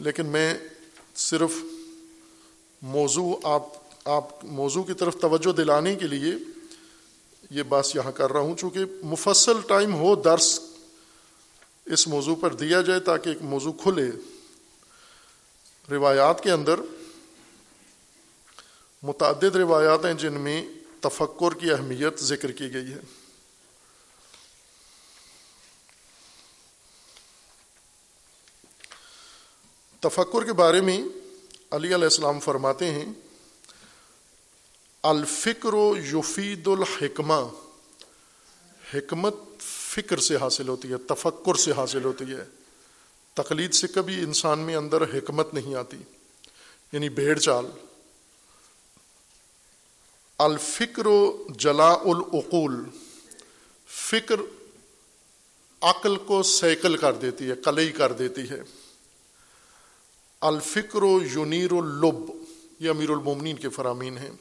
لیکن میں صرف موضوع آپ آپ موضوع کی طرف توجہ دلانے کے لیے یہ بات یہاں کر رہا ہوں. چونکہ مفصل ٹائم ہو درس اس موضوع پر دیا جائے تاکہ ایک موضوع کھلے. روایات کے اندر متعدد روایات ہیں جن میں تفکر کی اہمیت ذکر کی گئی ہے. تفکر کے بارے میں علی علیہ السلام فرماتے ہیں, الفکر یفید الحکمہ, حکمت فکر سے حاصل ہوتی ہے, تفکر سے حاصل ہوتی ہے. تقلید سے کبھی انسان میں اندر حکمت نہیں آتی, یعنی بھیڑ چال. الفکر جلاء العقول, فکر عقل کو سیکل کر دیتی ہے, قلعی کر دیتی ہے. الفکر ینیر اللب, یہ امیر المومنین کے فرامین ہیں.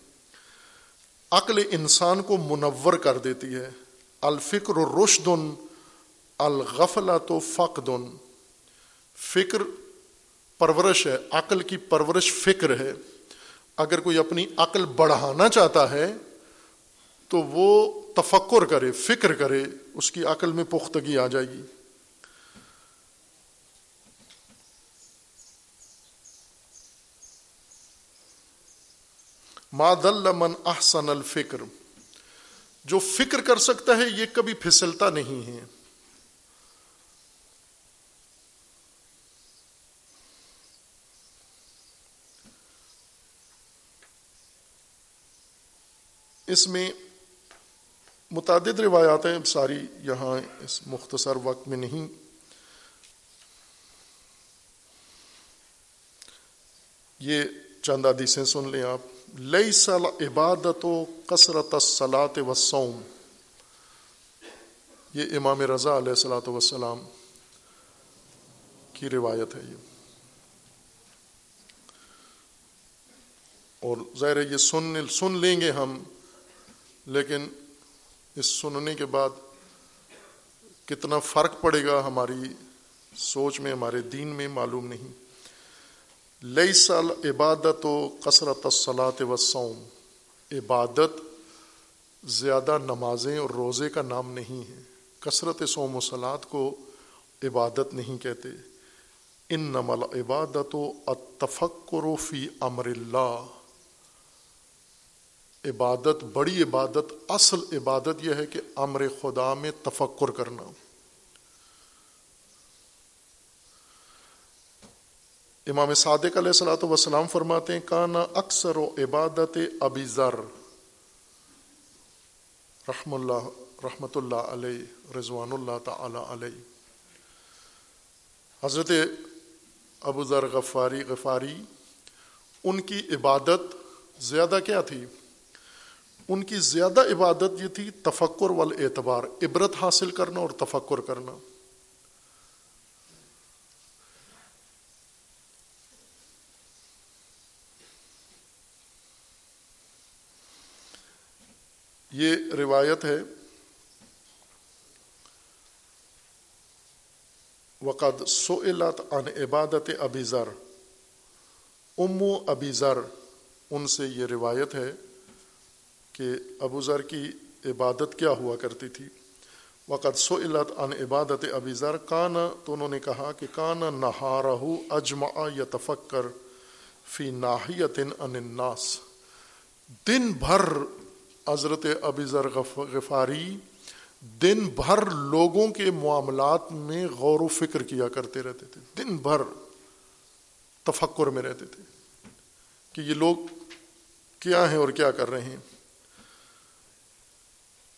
عقل انسان کو منور کر دیتی ہے. الفکر رشد الغفلۃ فقد, فکر پرورش ہے, عقل کی پرورش فکر ہے. اگر کوئی اپنی عقل بڑھانا چاہتا ہے تو وہ تفکر کرے, فکر کرے, اس کی عقل میں پختگی آ جائے گی. ما دل من احسن الفکر, جو فکر کر سکتا ہے یہ کبھی پھسلتا نہیں ہے. اس میں متعدد روایاتیں ساری یہاں اس مختصر وقت میں نہیں. یہ چند حدیثیں سن لیں آپ. لیس العبادت کثرت الصلاۃ والصوم, یہ امام رضا علیہ الصلاۃ والسلام کی روایت ہے یہ, اور ظاہر ہے یہ سن سن لیں گے ہم, لیکن اس سننے کے بعد کتنا فرق پڑے گا ہماری سوچ میں, ہمارے دین میں, معلوم نہیں. لیس العبادت کثرت الصلاۃ والصوم, عبادت زیادہ نمازیں اور روزے کا نام نہیں ہے. کثرت صوم و صلاۃ کو عبادت نہیں کہتے. انما العبادت التفکر فی امر اللہ, عبادت, بڑی عبادت, اصل عبادت یہ ہے کہ امر خدا میں تفکر کرنا. امام صادق علیہ الصلوۃ والسلام فرماتے ہیں, کانا اکثر و عبادت ابی ذر رحم اللہ رحمۃ اللہ علیہ رضوان اللہ تعالی علیہ. حضرت ابو ذر غفاری غفاری ان کی عبادت زیادہ کیا تھی؟ ان کی زیادہ عبادت یہ تھی تفکر والاعتبار, عبرت حاصل کرنا اور تفکر کرنا. یہ روایت ہے. وقد سئلت عن عبادت ابی ذر، ام ابی ذر ان سے یہ روایت ہے کہ ابو ذر کی عبادت کیا ہوا کرتی تھی. وقد سئلت عن عبادت ابی ذر کان، تو انہوں نے کہا کہ کان نہارہ اجمع یتفکر فی ناحیت عن الناس، دن بھر حضرت ابی ذر غفاری دن بھر لوگوں کے معاملات میں غور و فکر کیا کرتے رہتے تھے، دن بھر تفکر میں رہتے تھے کہ یہ لوگ کیا ہیں اور کیا کر رہے ہیں.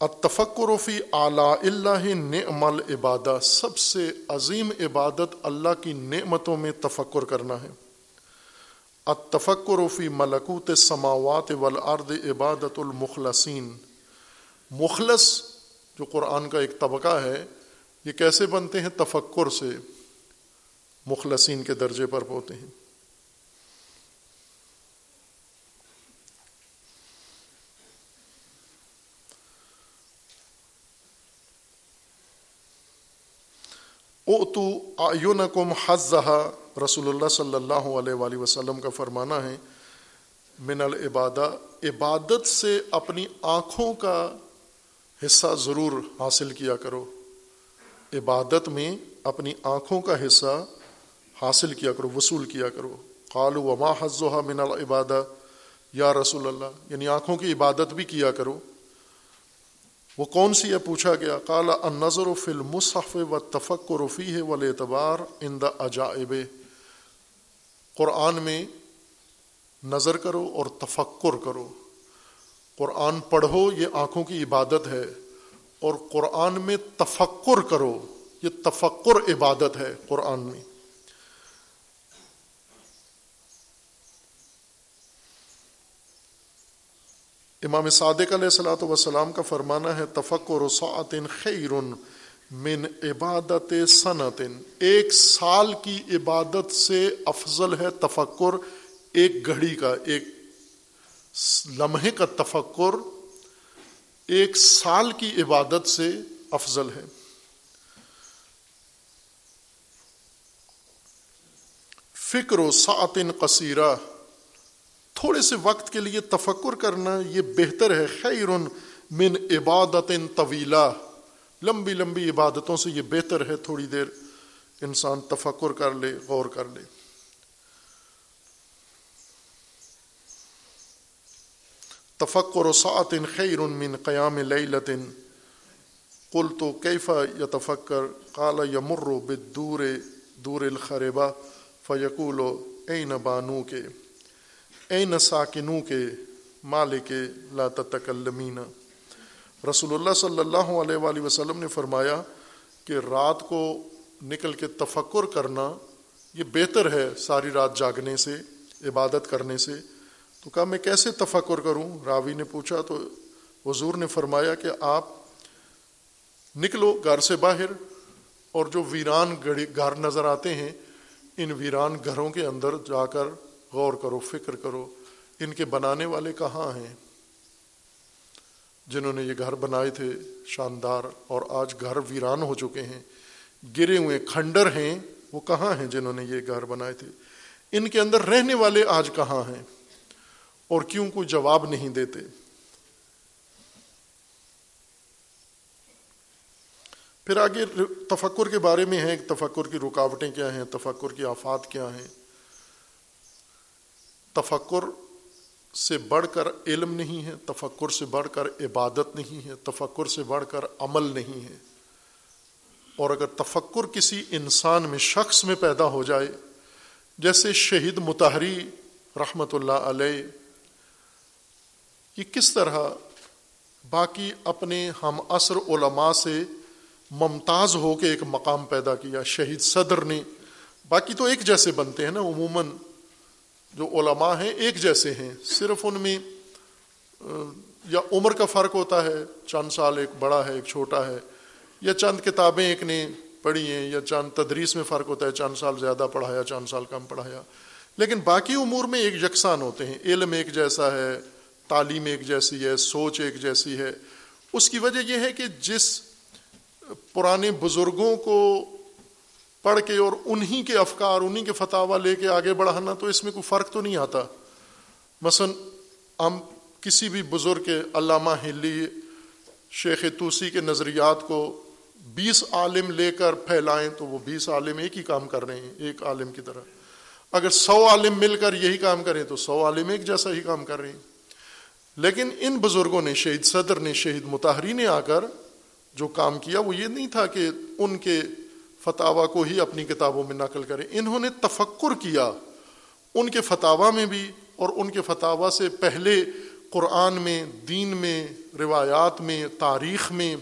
التفکر فی آلاء اللہ نعم العبادہ، سب سے عظیم عبادت اللہ کی نعمتوں میں تفکر کرنا ہے. التفکر فی ملکوت السماوات والارض عبادت المخلصین، مخلص جو قرآن کا ایک طبقہ ہے یہ کیسے بنتے ہیں؟ تفکر سے مخلصین کے درجے پر پہنچتے ہیں. اوتو اعینکم حظھا، رسول اللہ صلی اللہ علیہ وآلہ وسلم کا فرمانا ہے من العبادہ، عبادت سے اپنی آنکھوں کا حصہ ضرور حاصل کیا کرو، عبادت میں اپنی آنکھوں کا حصہ حاصل کیا کرو، وصول کیا کرو. قالوا وما حظھا من العبادہ یا رسول اللہ، یعنی آنکھوں کی عبادت بھی کیا کرو، وہ کون سی ہے؟ پوچھا گیا. قال النظر فی المصحف والتفکر فیہ والاعتبار عند عجائب، قرآن میں نظر کرو اور تفکر کرو، قرآن پڑھو، یہ آنکھوں کی عبادت ہے، اور قرآن میں تفکر کرو، یہ تفکر عبادت ہے قرآن میں. امام صادق علیہ الصلوۃ والسلام کا فرمانا ہے تفکر ساعۃ خیر من عبادت سنۃ، ایک سال کی عبادت سے افضل ہے تفکر ایک گھڑی کا، ایک لمحے کا تفکر ایک سال کی عبادت سے افضل ہے. فکر و ساعت قصیرہ، تھوڑے سے وقت کے لیے تفکر کرنا یہ بہتر ہے، خیر من عبادت طویلہ، لمبی لمبی عبادتوں سے یہ بہتر ہے تھوڑی دیر انسان تفکر کر لے، غور کر لے. تفکر ساعت خیر من قیام لیلۃ، قلت کیف یتفکر؟ قال یمر بالدور دور الخربہ فیقول این بانوک این ساکنوک مالک لا تتکلمین. رسول اللہ صلی اللہ علیہ وآلہ وسلم نے فرمایا کہ رات کو نکل کے تفکر کرنا یہ بہتر ہے ساری رات جاگنے سے، عبادت کرنے سے. تو کہا میں کیسے تفکر کروں؟ راوی نے پوچھا تو حضور نے فرمایا کہ آپ نکلو گھر سے باہر، اور جو ویران گھر نظر آتے ہیں ان ویران گھروں کے اندر جا کر غور کرو، فکر کرو، ان کے بنانے والے کہاں ہیں جنہوں نے یہ گھر بنائے تھے شاندار، اور آج گھر ویران ہو چکے ہیں، گرے ہوئے کھنڈر ہیں، وہ کہاں ہیں جنہوں نے یہ گھر بنائے تھے، ان کے اندر رہنے والے آج کہاں ہیں، اور کیوں کوئی جواب نہیں دیتے. پھر آگے تفکر کے بارے میں ہے، تفکر کی رکاوٹیں کیا ہیں، تفکر کی آفات کیا ہیں. تفکر سے بڑھ کر علم نہیں ہے، تفکر سے بڑھ کر عبادت نہیں ہے، تفکر سے بڑھ کر عمل نہیں ہے. اور اگر تفکر کسی انسان میں، شخص میں پیدا ہو جائے، جیسے شہید مطہری رحمت اللہ علیہ، یہ کس طرح باقی اپنے ہم عصر علماء سے ممتاز ہو کے ایک مقام پیدا کیا. شہید صدر نے، باقی تو ایک جیسے بنتے ہیں نا عموماً، جو علماء ہیں ایک جیسے ہیں، صرف ان میں یا عمر کا فرق ہوتا ہے، چند سال ایک بڑا ہے ایک چھوٹا ہے، یا چند کتابیں ایک نے پڑھی ہیں، یا چند تدریس میں فرق ہوتا ہے، چند سال زیادہ پڑھایا چند سال کم پڑھایا، لیکن باقی امور میں ایک یکساں ہوتے ہیں، علم ایک جیسا ہے، تعلیم ایک جیسی ہے، سوچ ایک جیسی ہے، اس کی وجہ یہ ہے کہ جس پرانے بزرگوں کو پڑھ کے اور انہی کے افکار انہی کے فتاوی لے کے آگے بڑھانا، تو اس میں کوئی فرق تو نہیں آتا. مثلا ہم کسی بھی بزرگ کے علامہ ہلی، شیخ طوسی کے نظریات کو بیس عالم لے کر پھیلائیں تو وہ بیس عالم ایک ہی کام کر رہے ہیں ایک عالم کی طرح. اگر سو عالم مل کر یہی کام کریں تو سو عالم ایک جیسا ہی کام کر رہے ہیں. لیکن ان بزرگوں نے، شہید صدر نے، شہید مطہری نے آ کر جو کام کیا وہ یہ نہیں تھا کہ ان کے فتاوی کو ہی اپنی کتابوں میں نقل کریں. انہوں نے تفکر کیا ان کے فتاوی میں بھی، اور ان کے فتاوی سے پہلے قرآن میں، دین میں، روایات میں، تاریخ میں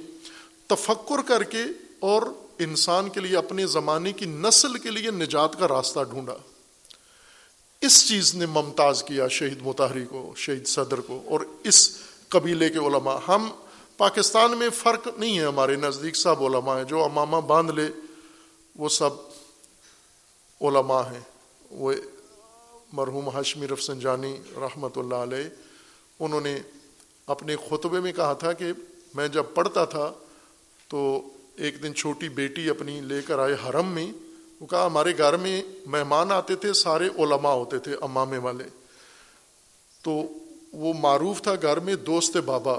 تفکر کر کے اور انسان کے لیے، اپنے زمانے کی نسل کے لیے نجات کا راستہ ڈھونڈا. اس چیز نے ممتاز کیا شہید مطہری کو، شہید صدر کو اور اس قبیلے کے علماء. ہم پاکستان میں فرق نہیں ہے ہمارے نزدیک، سب علماء ہیں. جو امامہ باندھ لے وہ سب علماء ہیں. وہ مرحوم ہاشمی رفسنجانی رحمۃ اللہ علیہ، انہوں نے اپنے خطبے میں کہا تھا کہ میں جب پڑھتا تھا تو ایک دن چھوٹی بیٹی اپنی لے کر آئے حرم میں. وہ کہا ہمارے گھر میں مہمان آتے تھے، سارے علماء ہوتے تھے، امامے والے. تو وہ معروف تھا گھر میں دوست بابا،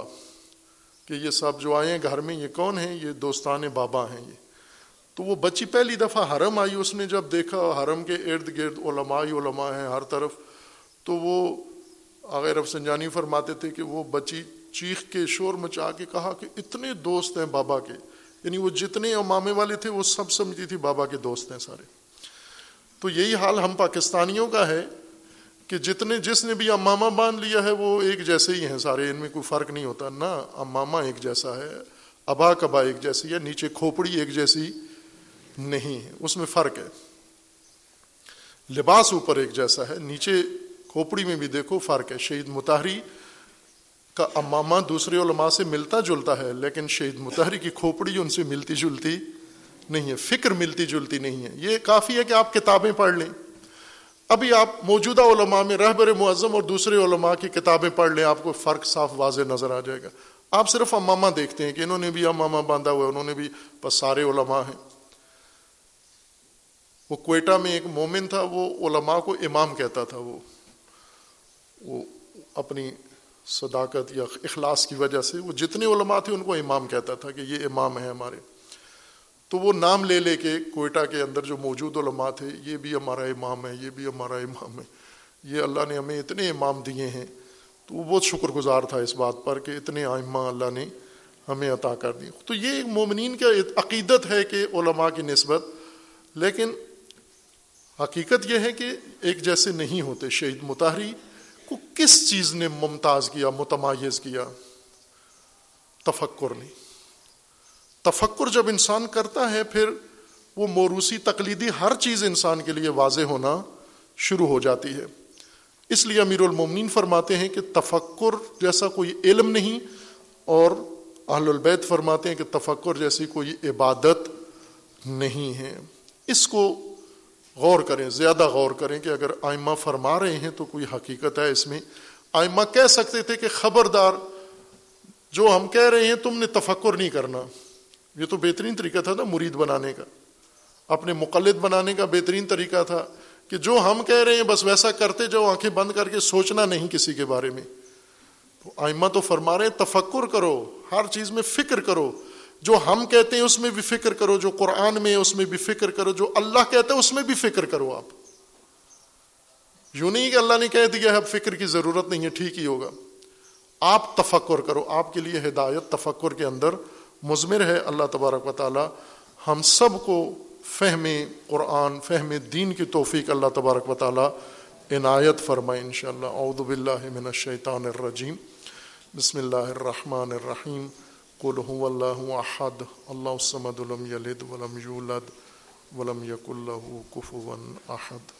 کہ یہ سب جو آئے ہیں گھر میں یہ کون ہیں، یہ دوستان بابا ہیں یہ. تو وہ بچی پہلی دفعہ حرم آئی، اس نے جب دیکھا حرم کے ارد گرد علماء ہی علماء ہیں ہر طرف، تو وہ آغا رفسنجانی فرماتے تھے کہ وہ بچی چیخ کے شور مچا کے کہا کہ اتنے دوست ہیں بابا کے. یعنی وہ جتنے امامے والے تھے وہ سب سمجھتی تھی بابا کے دوست ہیں سارے. تو یہی حال ہم پاکستانیوں کا ہے کہ جتنے جس نے بھی امامہ باندھ لیا ہے وہ ایک جیسے ہی ہیں سارے، ان میں کوئی فرق نہیں ہوتا. نہ، امامہ ایک جیسا ہے، ابا کبا ایک جیسی ہے، نیچے کھوپڑی ایک جیسی نہیں ہے، اس میں فرق ہے. لباس اوپر ایک جیسا ہے، نیچے کھوپڑی میں بھی دیکھو فرق ہے. شہید مطہری کا امامہ دوسرے علماء سے ملتا جلتا ہے، لیکن شہید مطہری کی کھوپڑی ان سے ملتی جلتی نہیں ہے، فکر ملتی جلتی نہیں ہے. یہ کافی ہے کہ آپ کتابیں پڑھ لیں. ابھی آپ موجودہ علماء میں رہبر معظم اور دوسرے علماء کی کتابیں پڑھ لیں، آپ کو فرق صاف واضح نظر آ جائے گا. آپ صرف امامہ دیکھتے ہیں کہ انہوں نے بھی امامہ باندھا ہوا ہے، انہوں نے بھی، بس سارے علماء ہیں. وہ کوئٹہ میں ایک مومن تھا، وہ علماء کو امام کہتا تھا. وہ وہ اپنی صداقت یا اخلاص کی وجہ سے وہ جتنے علماء تھے ان کو امام کہتا تھا کہ یہ امام ہیں ہمارے. تو وہ نام لے لے کے کوئٹہ کے اندر جو موجود علماء تھے، یہ بھی ہمارا امام ہے، یہ بھی ہمارا امام ہے، یہ اللہ نے ہمیں اتنے امام دیے ہیں. تو وہ بہت شکر گزار تھا اس بات پر کہ اتنے ائمہ اللہ نے ہمیں عطا کر دی. تو یہ ایک مومنین کا عقیدت ہے کہ علماء کی نسبت، لیکن حقیقت یہ ہے کہ ایک جیسے نہیں ہوتے. شہید مطہری کو کس چیز نے ممتاز کیا، متمایز کیا؟ تفکر نے. تفکر جب انسان کرتا ہے پھر وہ موروثی تقلیدی ہر چیز انسان کے لیے واضح ہونا شروع ہو جاتی ہے. اس لیے امیر المومنین فرماتے ہیں کہ تفکر جیسا کوئی علم نہیں، اور اہل البیت فرماتے ہیں کہ تفکر جیسی کوئی عبادت نہیں ہے. اس کو غور کریں، زیادہ غور کریں کہ اگر آئمہ فرما رہے ہیں تو کوئی حقیقت ہے اس میں. آئمہ کہہ سکتے تھے کہ خبردار، جو ہم کہہ رہے ہیں تم نے تفکر نہیں کرنا. یہ تو بہترین طریقہ تھا نا مرید بنانے کا، اپنے مقلد بنانے کا بہترین طریقہ تھا کہ جو ہم کہہ رہے ہیں بس ویسا کرتے جاؤ، آنکھیں بند کر کے سوچنا نہیں کسی کے بارے میں. تو آئمہ تو فرما رہے ہیں تفکر کرو، ہر چیز میں فکر کرو، جو ہم کہتے ہیں اس میں بھی فکر کرو، جو قرآن میں ہے اس میں بھی فکر کرو، جو اللہ کہتا ہے اس میں بھی فکر کرو. آپ یوں نہیں کہ اللہ نے کہہ دیا ہے اب فکر کی ضرورت نہیں ہے، ٹھیک ہی ہوگا. آپ تفکر کرو، آپ کے لیے ہدایت تفکر کے اندر مضمر ہے. اللہ تبارک و تعالی ہم سب کو فہم قرآن، فہم دین کی توفیق اللہ تبارک و تعالی عنایت فرمائے انشاءاللہ. اعوذ باللہ من الشیطان الرجیم. بسم اللہ الرحمن الرحیم. قل هو الله احد الله الصمد لم يلد ولم يولد ولم يكن له كفوا احد.